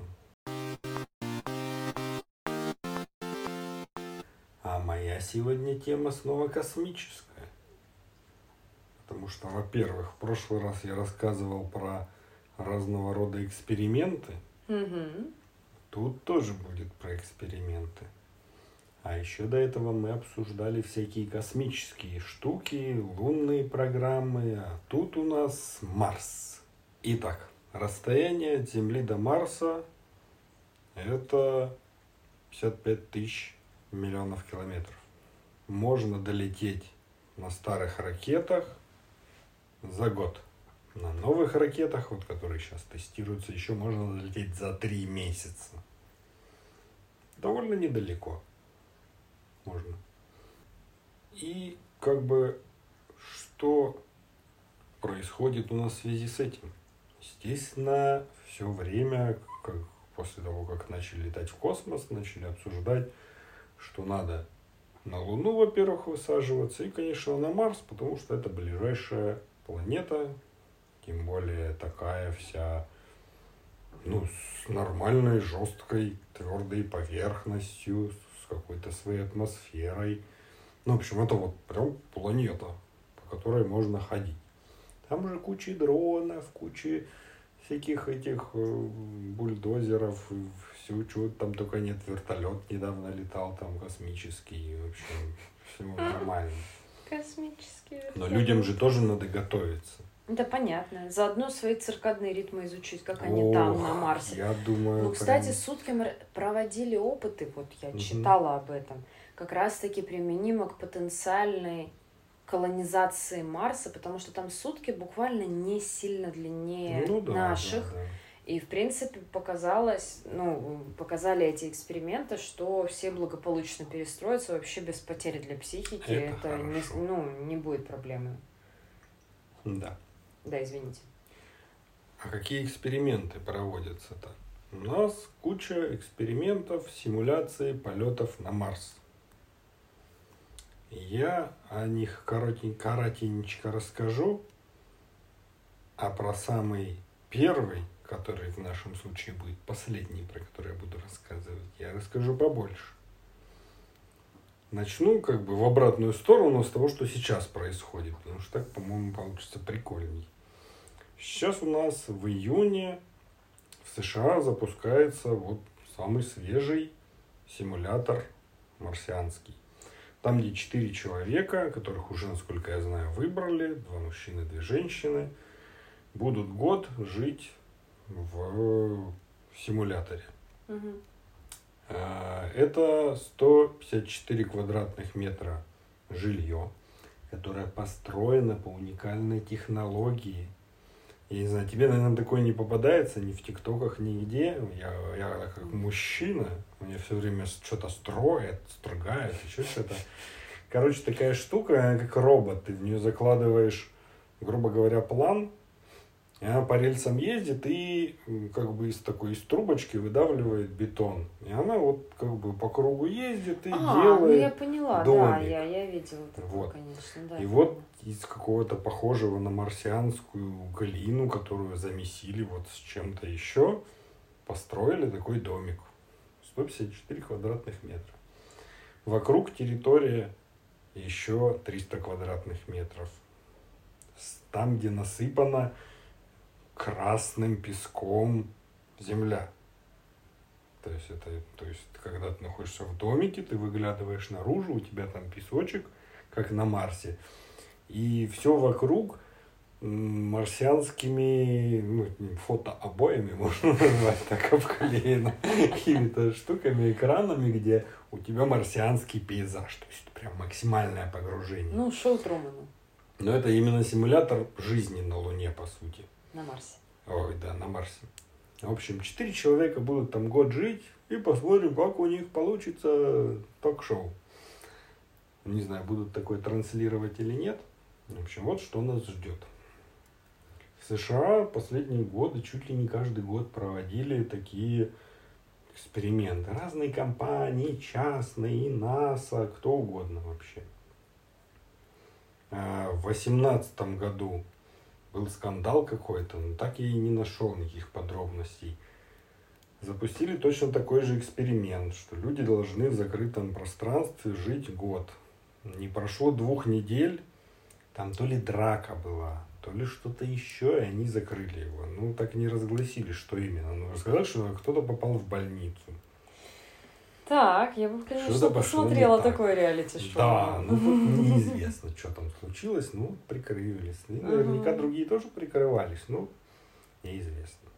А моя сегодня тема снова космическая. Потому что, во-первых, в прошлый раз я рассказывал про разного рода эксперименты. Mm-hmm. Тут тоже будет про эксперименты. А еще до этого мы обсуждали всякие космические штуки, лунные программы. А тут у нас Марс. Итак, расстояние от Земли до Марса это 55 тысяч миллионов километров. Можно долететь на старых ракетах за год. На новых ракетах, вот которые сейчас тестируются, еще можно долететь за 3 месяца. Довольно недалеко. Можно. И как бы что происходит у нас в связи с этим? Естественно, все время, как после того, как начали летать в космос, начали обсуждать, что надо на Луну, во-первых, высаживаться, и, конечно, на Марс, потому что это ближайшая планета, тем более такая вся, с нормальной, жесткой, твердой поверхностью, с какой-то своей атмосферой. Ну, в общем, это вот прям планета, по которой можно ходить. Там же куча дронов, куча всяких этих бульдозеров, все, чего там только нет. Вертолет недавно летал, там космический, в общем, все нормально. Космический вертолет. Но людям же тоже надо готовиться. Да, понятно. Заодно свои циркадные ритмы изучить, как они там, на Марсе. Я думаю, ну, кстати, сутки мы проводили опыты, вот я читала об этом, как раз-таки применимо к потенциальной колонизации Марса, потому что там сутки буквально не сильно длиннее наших. Да, да. И, в принципе, показали эти эксперименты, что все благополучно перестроятся вообще без потери для психики. Это не будет проблемы. Да. Да, извините. А какие эксперименты проводятся-то? У нас куча экспериментов, симуляции полетов на Марс. Я о них коротенько расскажу, а про самый первый, который в нашем случае будет последний, про который я буду рассказывать, я расскажу побольше. Начну как бы в обратную сторону с того, что сейчас происходит, потому что так, по-моему, получится прикольней. Сейчас у нас в июне в США запускается вот самый свежий симулятор марсианский. Там, где 4 человека, которых уже, насколько я знаю, выбрали, 2 мужчины, 2 женщины, будут год жить в симуляторе. Угу. Это 154 квадратных метра жилье, которое построено по уникальной технологии. Я не знаю, тебе, наверное, такое не попадается ни в ТикТоках, нигде. Я как мужчина, мне все время что-то строгают, еще что-то. Короче, такая штука, как робот. Ты в нее закладываешь, грубо говоря, план. И она по рельсам ездит и как бы из трубочки выдавливает бетон. И она вот как бы по кругу ездит и делает домик. Я поняла, да, я видела такое, конечно. Да, и вот из какого-то похожего на марсианскую глину, которую замесили вот с чем-то еще, построили такой домик. 154 квадратных метра. Вокруг территория еще 300 квадратных метров. Там, где насыпано красным песком земля. То есть, когда ты находишься в домике, ты выглядываешь наружу, у тебя там песочек, как на Марсе. И все вокруг марсианскими фотообоями, можно назвать, так обклеено какими-то штуками, экранами, где у тебя марсианский пейзаж. То есть, прям максимальное погружение. Шоу Трумана. Но это именно симулятор жизни на Луне, по сути. На Марсе. Ой, да, на Марсе. В общем, 4 человека будут там год жить, и посмотрим, как у них получится ток-шоу. Не знаю, будут такое транслировать или нет. В общем, вот что нас ждет. В США последние годы чуть ли не каждый год проводили такие эксперименты. Разные компании, частные, НАСА, кто угодно вообще. В 2018 году был скандал какой-то, но так я и не нашел никаких подробностей. Запустили точно такой же эксперимент, что люди должны в закрытом пространстве жить год. Не прошло 2 недель, там то ли драка была, то ли что-то еще, и они закрыли его. Так не разгласили, что именно. Рассказали, что кто-то попал в больницу. Так, я бы, конечно, посмотрела такое реалити-шоу. Да, тут неизвестно, что там случилось, прикрылись. Наверняка другие тоже прикрывались, неизвестно.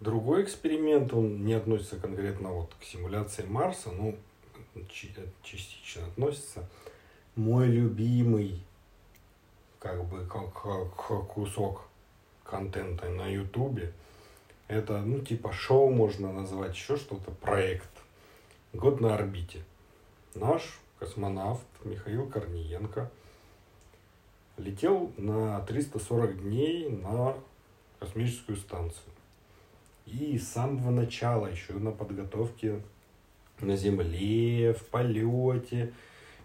Другой эксперимент, он не относится конкретно к симуляции Марса, частично относится. Мой любимый, как кусок контента на Ютубе, это, шоу можно назвать, еще что-то, проект. Год на орбите. Наш космонавт Михаил Корниенко летел на 340 дней на космическую станцию. И с самого начала, еще на подготовке на Земле, в полете,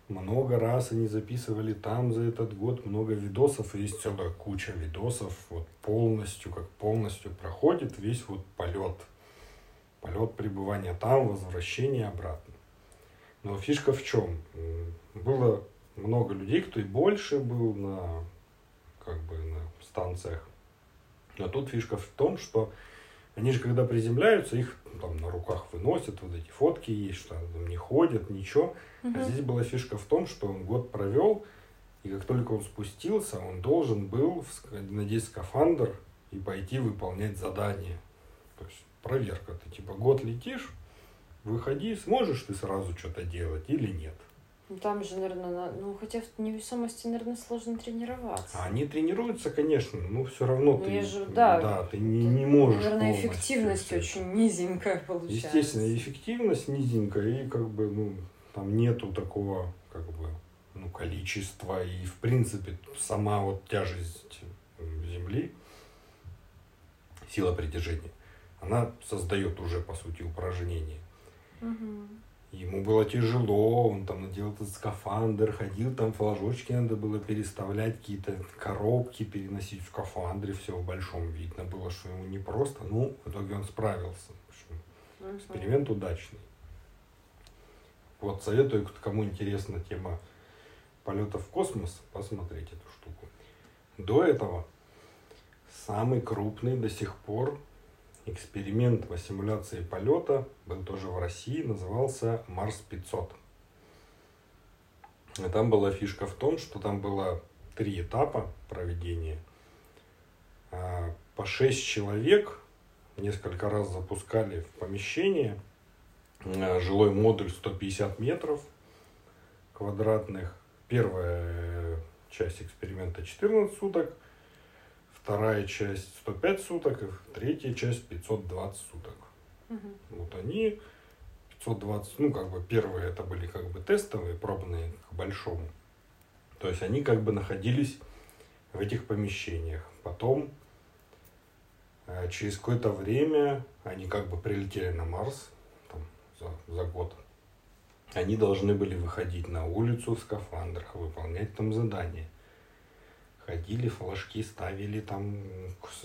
много раз они записывали там за этот год много видосов. Есть целая куча видосов, полностью проходит весь полет. Полет, пребывания там, возвращение обратно. Но фишка в чем? Было много людей, кто и больше был на станциях. Но тут фишка в том, что они же, когда приземляются, их там на руках выносят, вот эти фотки есть, что они там не ходят, ничего. А здесь была фишка в том, что он год провел, И как только он спустился, он должен был надеть скафандр и пойти выполнять задание. То есть проверка. Ты типа год летишь, выходи, сможешь ты сразу что-то делать или нет. Ну там же, наверное, хотя в невесомости, наверное, сложно тренироваться. Они тренируются, конечно, но все равно ты, же, ты не можешь. Наверное, эффективность очень низенькая получается. Естественно, эффективность низенькая, и как бы, там нету такого, как бы, количества, и в принципе сама вот тяжесть Земли, сила притяжения, она создает уже, по сути, упражнение. Угу. Ему было тяжело, он там надел этот скафандр, ходил, там флажочки надо было переставлять, какие-то коробки переносить в скафандре, все в большом видно было, что ему непросто, в итоге он справился. В общем, эксперимент удачный. Вот, советую, кому интересна тема полетов в космос, посмотреть эту штуку. До этого самый крупный до сих пор эксперимент по симуляции полета был тоже в России, назывался MARS-500. И там была фишка в том, что там было 3 этапа проведения. По 6 человек несколько раз запускали в помещение, жилой модуль 150 метров квадратных. Первая часть эксперимента 14 суток. Вторая часть 105 суток, и третья часть 520 суток. Угу. Вот они, 520, первые это были тестовые, пробные к большому. То есть они находились в этих помещениях. Потом, через какое-то время, они прилетели на Марс за год. Они должны были выходить на улицу в скафандрах, выполнять там задания. Ходили, флажки ставили,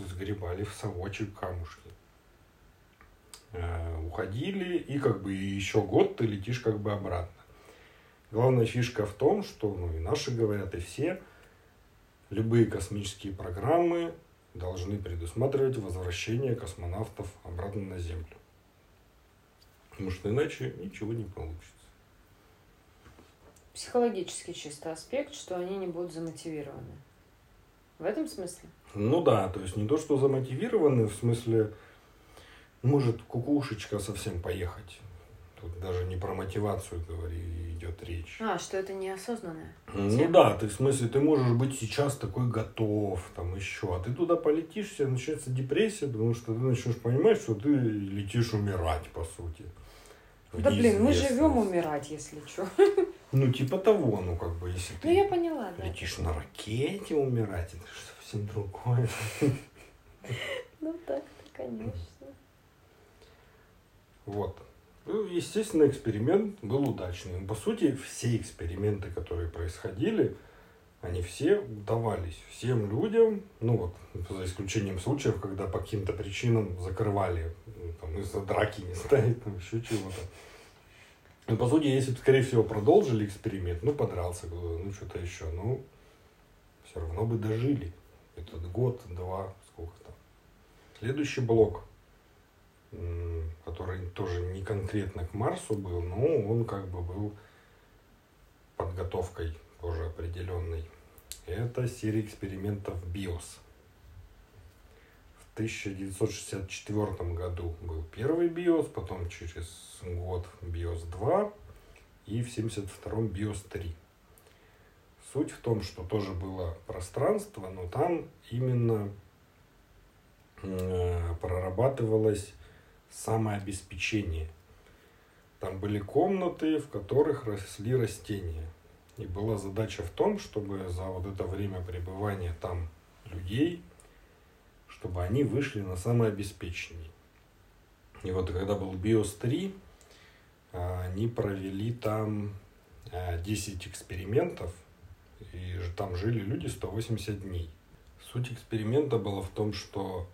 сгребали в совочек камушки. Уходили, и еще год ты летишь обратно. Главная фишка в том, что, и наши говорят, и все, любые космические программы должны предусматривать возвращение космонавтов обратно на Землю. Потому что иначе ничего не получится. Психологический чисто аспект, что они не будут замотивированы. В этом смысле? То есть не то, что замотивированы, в смысле, может кукушечка совсем поехать. Тут даже не про мотивацию идет речь. Что это неосознанное? Ты в смысле, ты можешь быть сейчас такой готов, а ты туда полетишь, тебе начнется депрессия, потому что ты начнешь понимать, что ты летишь умирать, по сути. Мы живем умирать, если что. Если ты летишь на ракете умирать, это что совсем другое. Так-то, конечно. Вот. Естественно, эксперимент был удачный. По сути, все эксперименты, которые происходили, они все давались всем людям, за исключением случаев, когда по каким-то причинам закрывали, из-за драки не ставить, еще чего-то. Но, по сути, если бы, скорее всего, продолжили эксперимент, подрался бы, что-то еще, все равно бы дожили. Этот год, два, сколько там. Следующий блок, который тоже не конкретно к Марсу был, но он был подготовкой тоже определенной. Это серия экспериментов БИОС. В 1964 году был первый БИОС, потом через год БИОС-2 и в 1972 БИОС-3. Суть в том, что тоже было пространство, но там именно прорабатывалось самообеспечение. Там были комнаты, в которых росли растения. И была задача в том, чтобы за это время пребывания там людей, чтобы они вышли на самообеспечение. И когда был БИОС-3, они провели там 10 экспериментов, и там жили люди 180 дней. Суть эксперимента была в том, что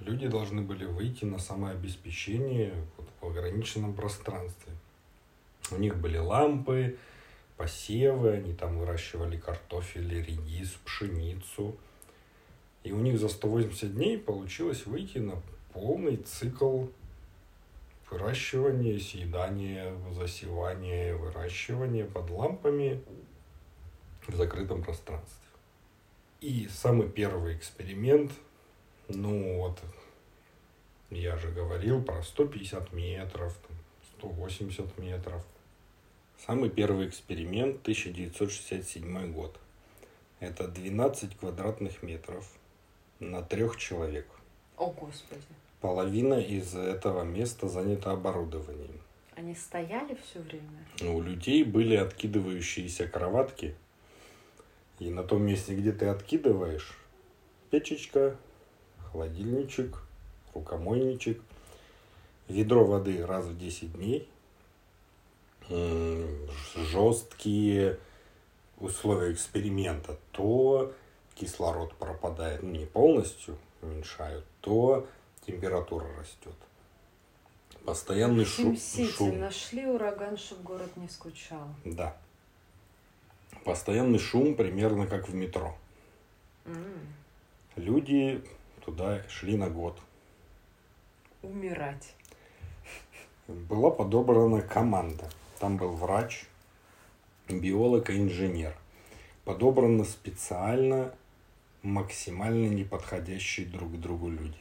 люди должны были выйти на самообеспечение в ограниченном пространстве. У них были лампы, посевы, они там выращивали картофель, редис, пшеницу. И у них за 180 дней получилось выйти на полный цикл выращивания, съедания, засевания, выращивания под лампами. в закрытом пространстве. И самый первый эксперимент, ну вот, я же говорил про 150 метров, 180 метров. Самый первый эксперимент, 1967 год. Это 12 квадратных метров на 3 человека. О, Господи. Половина из этого места занята оборудованием. Они стояли все время? У людей были откидывающиеся кроватки. И на том месте, где ты откидываешь, печечка, холодильничек, рукомойничек, ведро воды раз в 10 дней, жесткие условия эксперимента. То кислород пропадает, ну, не полностью уменьшают, то температура растет. Постоянный шум. Нашли ураган, чтобы город не скучал. Да. Постоянный шум, примерно как в метро. Люди туда шли на год. Умирать. Была подобрана команда. Там был врач, биолог и инженер. Подобраны специально максимально неподходящие друг к другу люди.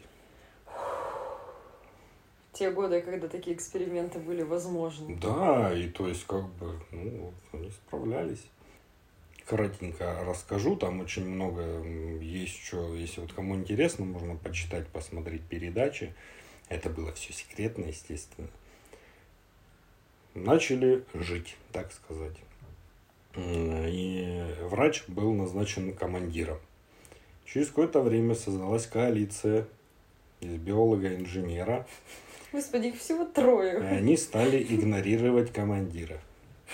В те годы, когда такие эксперименты были возможны. Да, и то есть как бы, ну, они справлялись. Коротенько расскажу, там очень много есть что, если вот кому интересно, можно почитать, посмотреть передачи. Это было все секретно, естественно. Начали жить, так сказать. И врач был назначен командиром. Через какое-то время создалась коалиция из биолога, инженера. Господи, их всего 3. И они стали игнорировать командира.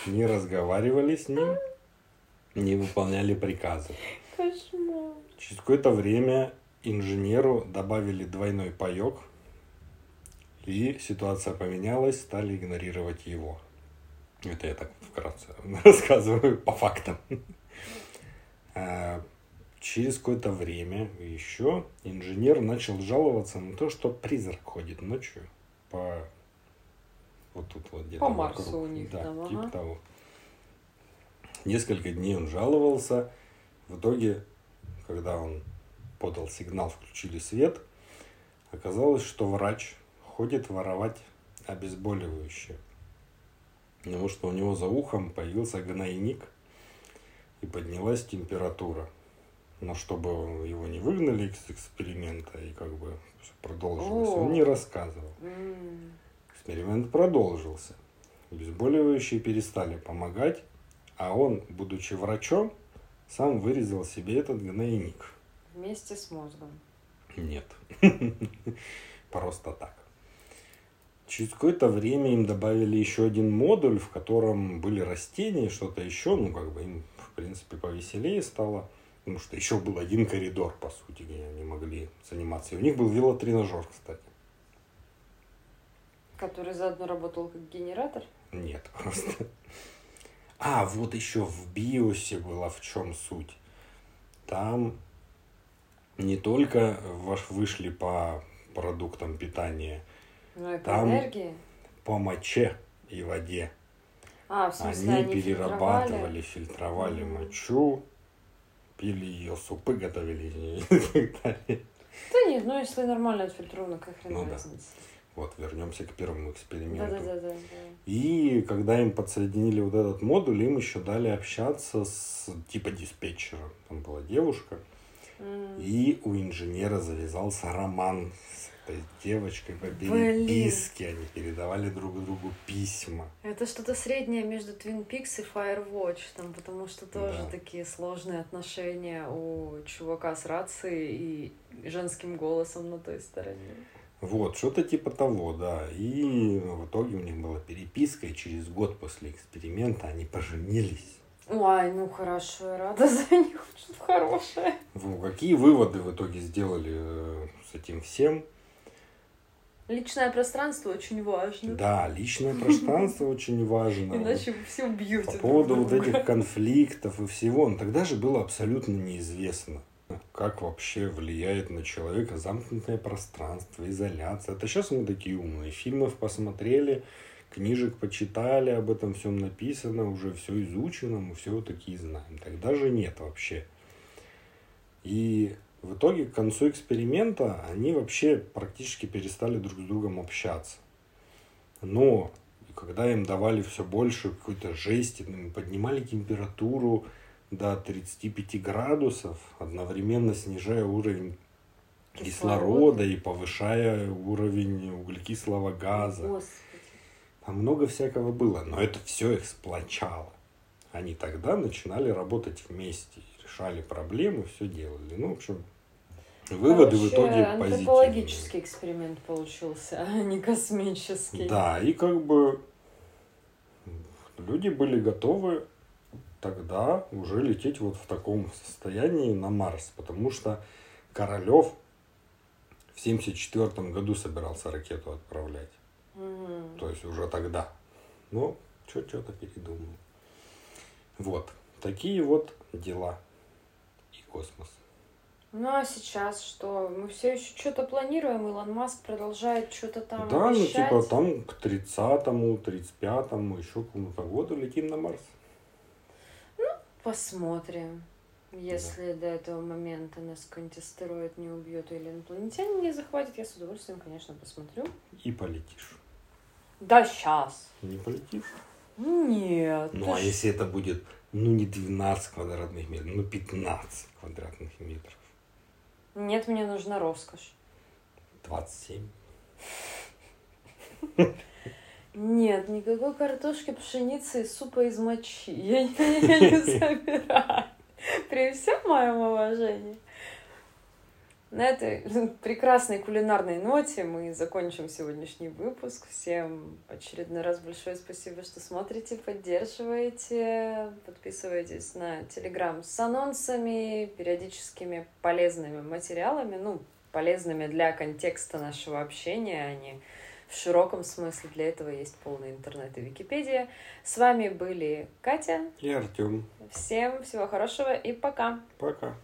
Не разговаривали с ним. Не выполняли приказы. Кошмар. Через какое-то время инженеру добавили двойной паёк. И ситуация поменялась, стали игнорировать его. Это я так вкратце рассказываю по фактам. Через какое-то время еще инженер начал жаловаться на то, что призрак ходит ночью по... Вот тут вот где-то. По Марсу вокруг. У них да, там, типа того. Несколько дней он жаловался. В итоге, когда он подал сигнал, включили свет, оказалось, что врач ходит воровать обезболивающее. Потому что у него за ухом появился гнойник и поднялась температура. Но чтобы его не выгнали из эксперимента и как бы продолжилось, он не рассказывал. Эксперимент продолжился. Обезболивающие перестали помогать. А он, будучи врачом, сам вырезал себе этот гнойник. Вместе с мозгом? Нет. Просто так. Через какое-то время им добавили еще один модуль, в котором были растения, что-то еще. Ну, как бы им, в принципе, повеселее стало. Потому что еще был один коридор, по сути, где они могли заниматься. И у них был велотренажер, кстати. Который заодно работал как генератор? Нет, просто... А, вот еще в БИОСе была в чем суть. Там не только вышли по продуктам питания, но и по энергии, по моче и воде. В смысле, они перерабатывали, фильтровали мочу, пили ее супы, готовили и так далее. Да нет, ну если нормально отфильтровано, как хрен разница. Вот, вернемся к первому эксперименту. Да. И когда им подсоединили вот этот модуль, им еще дали общаться с типа диспетчером. Там была девушка. И у инженера завязался роман с этой девочкой по переписке. Они передавали друг другу письма. Это что-то среднее между Twin Peaks и Firewatch, там, потому что тоже такие сложные отношения у чувака с рацией и женским голосом на той стороне. Вот, что-то типа того, да. И в итоге у них была переписка, и через год после эксперимента они поженились. Ой, ну хорошо, я рада за них, что-то хорошее. Ну, какие выводы в итоге сделали с этим всем? Личное пространство очень важно. Да, личное пространство очень важно. Иначе вы все убьете. По поводу вот этих конфликтов и всего, но тогда же было абсолютно неизвестно. Как вообще влияет на человека замкнутое пространство, изоляция. Это сейчас мы такие умные. Фильмов посмотрели, книжек почитали, об этом всем написано, уже все изучено, мы все такие знаем. Тогда же нет вообще. И в итоге к концу эксперимента они вообще практически перестали друг с другом общаться. Но когда им давали все больше какой-то жести, поднимали температуру до 35 градусов, одновременно снижая уровень кислорода и повышая уровень углекислого газа. Господи. Там много всякого было, но это все их сплочало. Они тогда начинали работать вместе, решали проблемы, все делали. Ну, в общем, выводы в итоге позитивные. Антропологический эксперимент получился, а не космический. Да, и как бы люди были готовы тогда уже лететь вот в таком состоянии на Марс, потому что Королёв в 1974 году собирался ракету отправлять. Mm-hmm. То есть уже тогда. Но что-то передумал. Вот. Такие вот дела. И космос. Ну а сейчас что? Мы все еще что-то планируем. Илон Маск продолжает что-то там обещать. Да, ну типа там к 30-му, 35-му, еще какому-то году летим на Марс. Ну, посмотрим. Если до этого момента нас какой-нибудь астероид не убьет или инопланетяне не захватят, я с удовольствием, конечно, посмотрю. И полетишь. Да сейчас. Не полетишь? Нет. Ну, а если это будет, ну, не 12 квадратных метров, ну, 15 квадратных метров? Нет, мне нужна роскошь. 27. Нет, никакой картошки, пшеницы и супа из мочи. Я не собираюсь. При всем моем уважении. На этой прекрасной кулинарной ноте мы закончим сегодняшний выпуск. Всем очередной раз большое спасибо, что смотрите, поддерживаете. Подписывайтесь на Telegram с анонсами, периодическими полезными материалами. Ну, полезными для контекста нашего общения, а не в широком смысле. Для этого есть полный интернет и Википедия. С вами были Катя и Артём. Всем всего хорошего и пока. Пока.